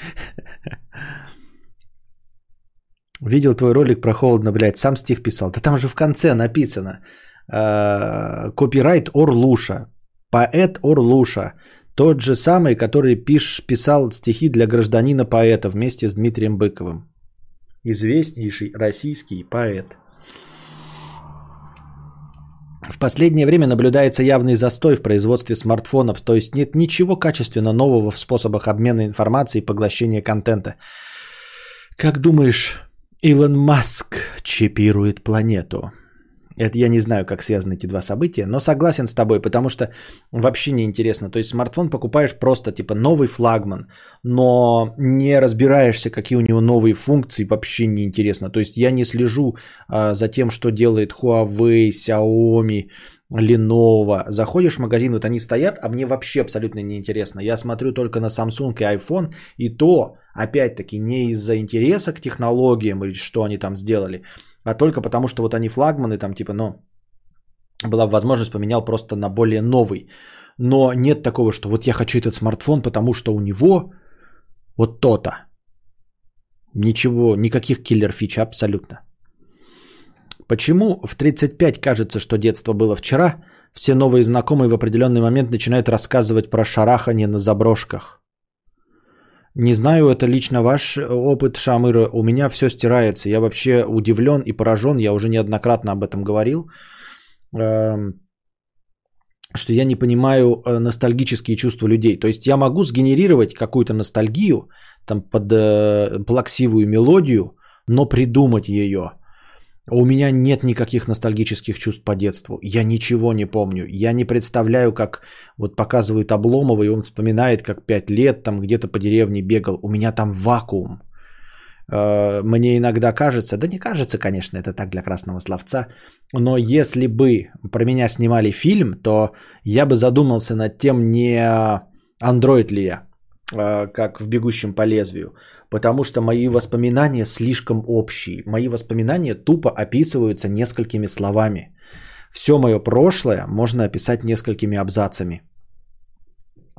Видел твой ролик про холодно, блядь, сам стих писал. Да там же в конце написано. Копирайт Орлуша, поэт Орлуша. Тот же самый, который писал стихи для гражданина-поэта вместе с Дмитрием Быковым. Известнейший российский поэт. В последнее время наблюдается явный застой в производстве смартфонов, то есть нет ничего качественно нового в способах обмена информацией и поглощения контента. Как думаешь, Илон Маск чипирует планету? Это я не знаю, как связаны эти два события, но согласен с тобой, потому что вообще неинтересно. То есть смартфон покупаешь просто типа новый флагман, но не разбираешься, какие у него новые функции, вообще неинтересно. То есть я не слежу а, за тем, что делает Huawei, Xiaomi, Lenovo. Заходишь в магазин, вот они стоят, а мне вообще абсолютно неинтересно. Я смотрю только на Samsung и iPhone, и то, опять-таки, не из-за интереса к технологиям или что они там сделали, а только потому, что вот они флагманы, там типа, ну, была бы возможность, поменял просто на более новый. Но нет такого, что вот я хочу этот смартфон, потому что у него вот то-то. Ничего, никаких киллер-фич абсолютно. Почему в тридцать пять кажется, что детство было вчера, все новые знакомые в определенный момент начинают рассказывать про шарахание на заброшках. Не знаю, это лично ваш опыт, Шамыра. У меня все стирается. Я вообще удивлен и поражен. Я уже неоднократно об этом говорил. Что я не понимаю ностальгические чувства людей. То есть я могу сгенерировать какую-то ностальгию там, под плаксивую мелодию, но придумать ее. У меня нет никаких ностальгических чувств по детству. Я ничего не помню. Я не представляю, как вот показывают Обломова, и он вспоминает, как пять лет там где-то по деревне бегал. У меня там вакуум. Мне иногда кажется, да не кажется, конечно, это так для красного словца, но если бы про меня снимали фильм, то я бы задумался над тем, не андроид ли я, как в «Бегущем по лезвию», потому что мои воспоминания слишком общие, мои воспоминания тупо описываются несколькими словами. Все мое прошлое можно описать несколькими абзацами.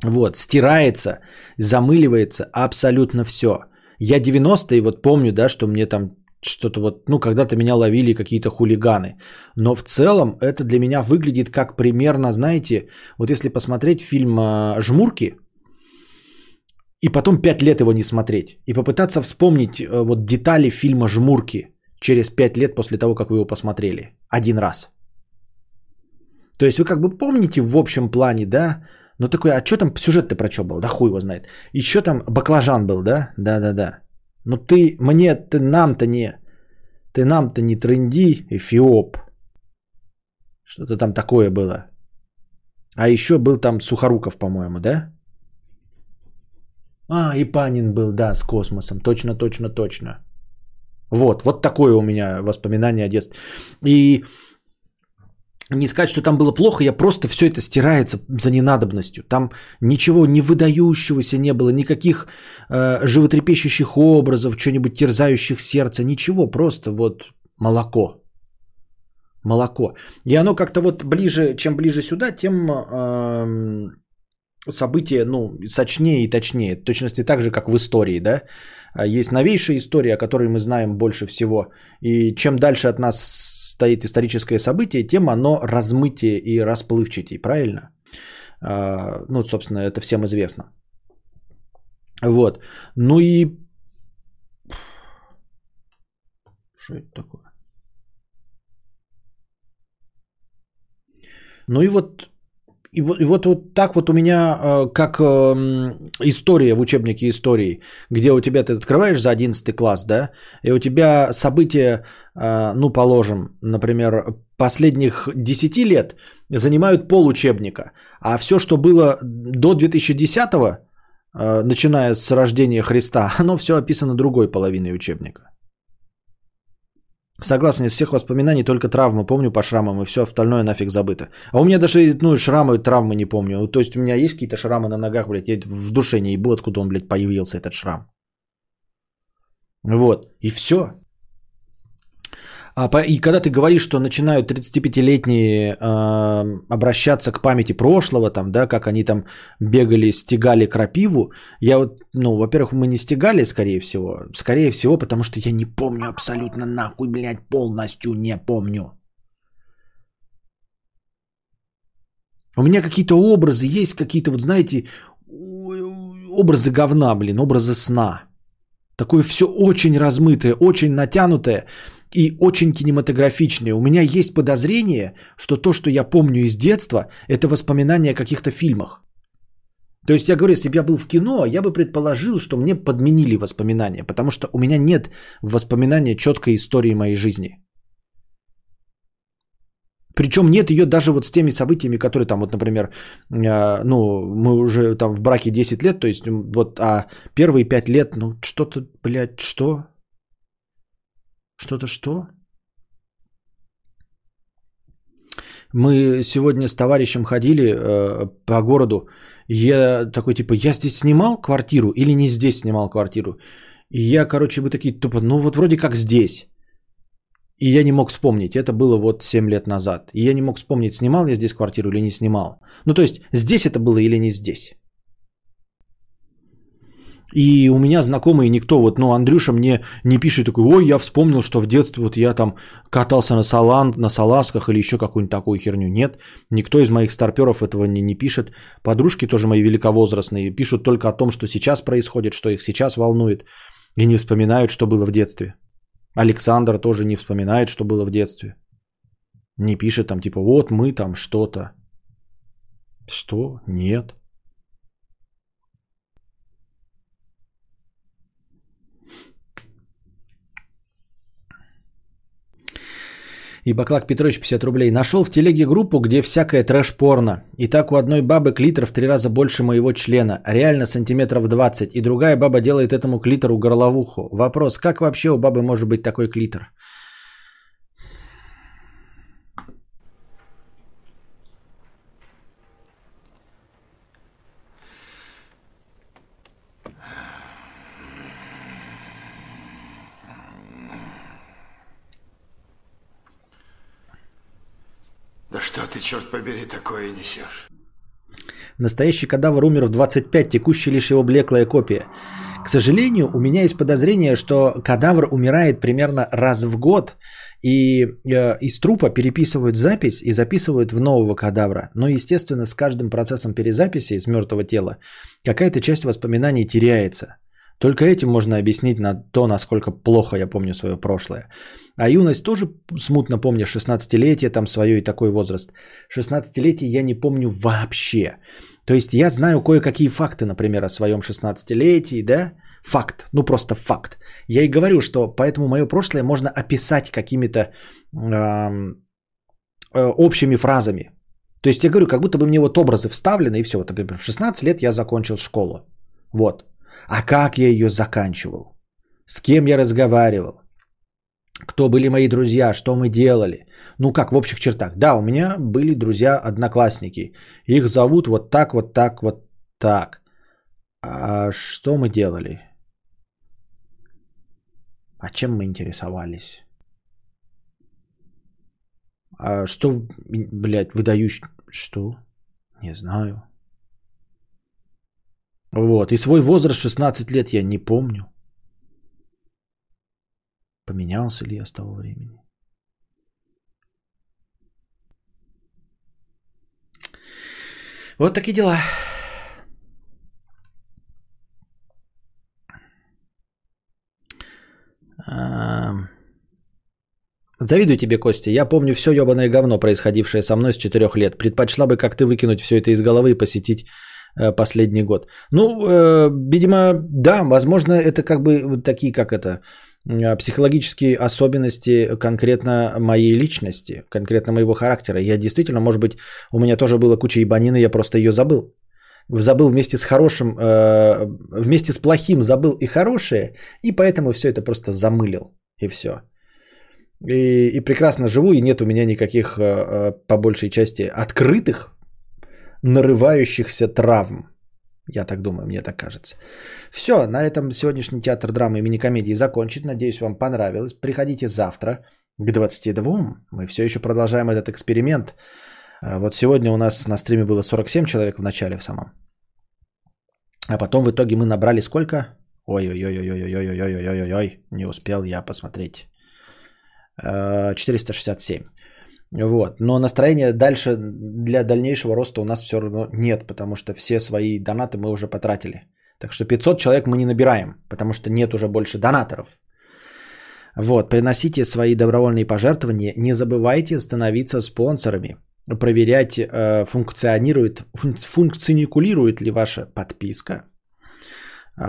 Вот, стирается, замыливается абсолютно все. Я девяностые вот помню, да, что мне там что-то вот, ну, когда-то меня ловили какие-то хулиганы. Но в целом это для меня выглядит как примерно, знаете, вот если посмотреть фильм «Жмурки», и потом пять лет его не смотреть, и попытаться вспомнить вот детали фильма «Жмурки» через пять лет после того, как вы его посмотрели. Один раз. То есть вы как бы помните в общем плане, да, ну такой, а что там сюжет-то про что был? Да хуй его знает. Еще там баклажан был, да? Да-да-да. Ну ты мне, ты нам-то не, ты нам-то не трынди, Эфиоп. Что-то там такое было. А еще был там Сухоруков, по-моему, да? А, и Панин был, да, с космосом. Точно-точно-точно. Вот, вот такое у меня воспоминание о детстве. И... Не сказать, что там было плохо, я просто все это стирается за ненадобностью. Там ничего не выдающегося не было, никаких э, животрепещущих образов, что-нибудь терзающих сердце, ничего, просто вот молоко. Молоко. И оно как-то вот ближе, чем ближе сюда, тем э, события, ну, сочнее и точнее. В точности так же, как в истории, да? Есть новейшая история, о которой мы знаем больше всего. И чем дальше от нас стоит историческое событие, тем оно размытие и расплывчатее, правильно? Ну, собственно, это всем известно. Вот. Ну и... Что это такое? Ну и вот... И вот, и вот, вот так вот у меня, как история в учебнике истории, где у тебя ты открываешь за одиннадцатый класс, да, и у тебя события, ну, положим, например, последних десяти лет занимают получебника, а все, что было до две тысячи десятого, начиная с рождения Христа, оно все описано другой половиной учебника. Согласен, из всех воспоминаний только травмы помню по шрамам, и все остальное нафиг забыто. А у меня даже, ну, шрамы, травмы не помню. То есть у меня есть какие-то шрамы на ногах, блядь, я в душе не ебу, откуда он, блядь, появился этот шрам. Вот, и все. А, и когда ты говоришь, что начинают тридцатипятилетние э, обращаться к памяти прошлого, там, да, как они там бегали, стегали крапиву, я вот, ну, во-первых, мы не стегали, скорее всего, скорее всего, потому что я не помню абсолютно нахуй, блядь, полностью не помню. У меня какие-то образы есть, какие-то, вот, знаете, образы говна, блин, образы сна. Такое все очень размытое, очень натянутое. И очень кинематографичные. У меня есть подозрение, что то, что я помню из детства, это воспоминания о каких-то фильмах. То есть я говорю, если бы я был в кино, я бы предположил, что мне подменили воспоминания, потому что у меня нет воспоминания четкой истории моей жизни. Причем нет ее даже вот с теми событиями, которые там, вот, например, э, ну, мы уже там в браке десять лет, то есть вот а первые пять лет, ну, что-то, блядь, что... Что-то что? Мы сегодня с товарищем ходили э, по городу. Я такой, типа, я здесь снимал квартиру или не здесь снимал квартиру? И я, короче, вы такие, тупо, ну вот вроде как здесь. И я не мог вспомнить. Это было вот семь лет назад. И я не мог вспомнить, снимал я здесь квартиру или не снимал. Ну то есть здесь это было или не здесь. И у меня знакомые никто, вот, ну, Андрюша мне не пишет такой: ой, я вспомнил, что в детстве вот я там катался на салан, на салазках или еще какую-нибудь такую херню. Нет, никто из моих старперов этого не, не пишет. Подружки тоже мои великовозрастные пишут только о том, что сейчас происходит, что их сейчас волнует, и не вспоминают, что было в детстве. Александр тоже не вспоминает, что было в детстве. Не пишет там типа: вот мы там что-то. Что? Нет. Ебаклак Петрович, пятьдесят рублей. Нашел в телеге группу, где всякое трэш-порно. И так у одной бабы клитор в три раза больше моего члена. Реально сантиметров двадцать. И другая баба делает этому клитору горловуху. Вопрос, как вообще у бабы может быть такой клитор? Да что ты, черт побери, такое несешь? Настоящий кадавр умер в двадцать пять, текущий лишь его блеклая копия. К сожалению, у меня есть подозрение, что кадавр умирает примерно раз в год, и э, из трупа переписывают запись и записывают в нового кадавра. Но, естественно, с каждым процессом перезаписи с мертвого тела какая-то часть воспоминаний теряется. Только этим можно объяснить на то, насколько плохо я помню свое прошлое. А юность тоже смутно помню, шестнадцатилетие там свое и такой возраст. шестнадцатилетие я не помню вообще. То есть я знаю кое-какие факты, например, о своем шестнадцатилетии, да? Факт, ну просто факт. Я и говорю, что поэтому мое прошлое можно описать какими-то э, общими фразами. То есть я говорю, как будто бы мне вот образы вставлены и все. Вот, например, в шестнадцать лет я закончил школу. Вот. А как я ее заканчивал? С кем я разговаривал? Кто были мои друзья? Что мы делали? Ну как, в общих чертах. Да, у меня были друзья-одноклассники. Их зовут вот так, вот так, вот так. А что мы делали? А чем мы интересовались? А что, блядь, выдающий... Что? Не знаю. Вот, и свой возраст шестнадцать лет я не помню. Поменялся ли я с того времени? Вот такие дела. Завидую тебе, Костя. Я помню все ебаное говно, происходившее со мной с четырёх лет. Предпочла бы, как ты, выкинуть все это из головы и посетить... последний год. Ну, э, видимо, да, возможно, это как бы такие, как это, психологические особенности конкретно моей личности, конкретно моего характера. Я действительно, может быть, у меня тоже была куча ебанины, я просто ее забыл. Забыл вместе с хорошим, э, вместе с плохим забыл и хорошее, и поэтому все это просто замылил, и все. И, и прекрасно живу, и нет у меня никаких, э, по большей части, открытых, нарывающихся травм. Я так думаю, мне так кажется. Все, на этом сегодняшний театр драмы и мини-комедии закончит. Надеюсь, вам понравилось. Приходите завтра к двадцати двум. Мы все еще продолжаем этот эксперимент. Вот сегодня у нас на стриме было сорок семь человек в начале в самом. А потом в итоге мы набрали сколько? Ой-ой-ой-ой-ой-ой-ой-ой-ой-ой-ой. Не успел я посмотреть. четыреста шестьдесят семь. Вот. Но настроения дальше для дальнейшего роста у нас все равно нет, потому что все свои донаты мы уже потратили. Так что пятьсот человек мы не набираем, потому что нет уже больше донаторов. Вот. Приносите свои добровольные пожертвования. Не забывайте становиться спонсорами. Проверять, функционирует, функционикулирует ли ваша подписка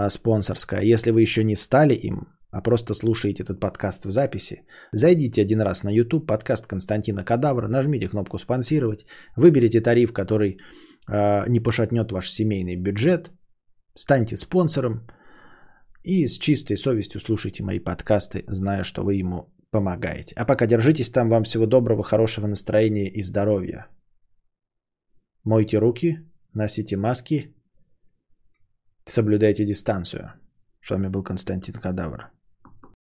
спонсорская. Если вы еще не стали им, а просто слушаете этот подкаст в записи, зайдите один раз на YouTube, подкаст Константина Кадавра, нажмите кнопку «Спонсировать», выберите тариф, который э, не пошатнет ваш семейный бюджет, станьте спонсором и с чистой совестью слушайте мои подкасты, зная, что вы ему помогаете. А пока держитесь там, вам всего доброго, хорошего настроения и здоровья. Мойте руки, носите маски, соблюдайте дистанцию. С вами был Константин Кадавр.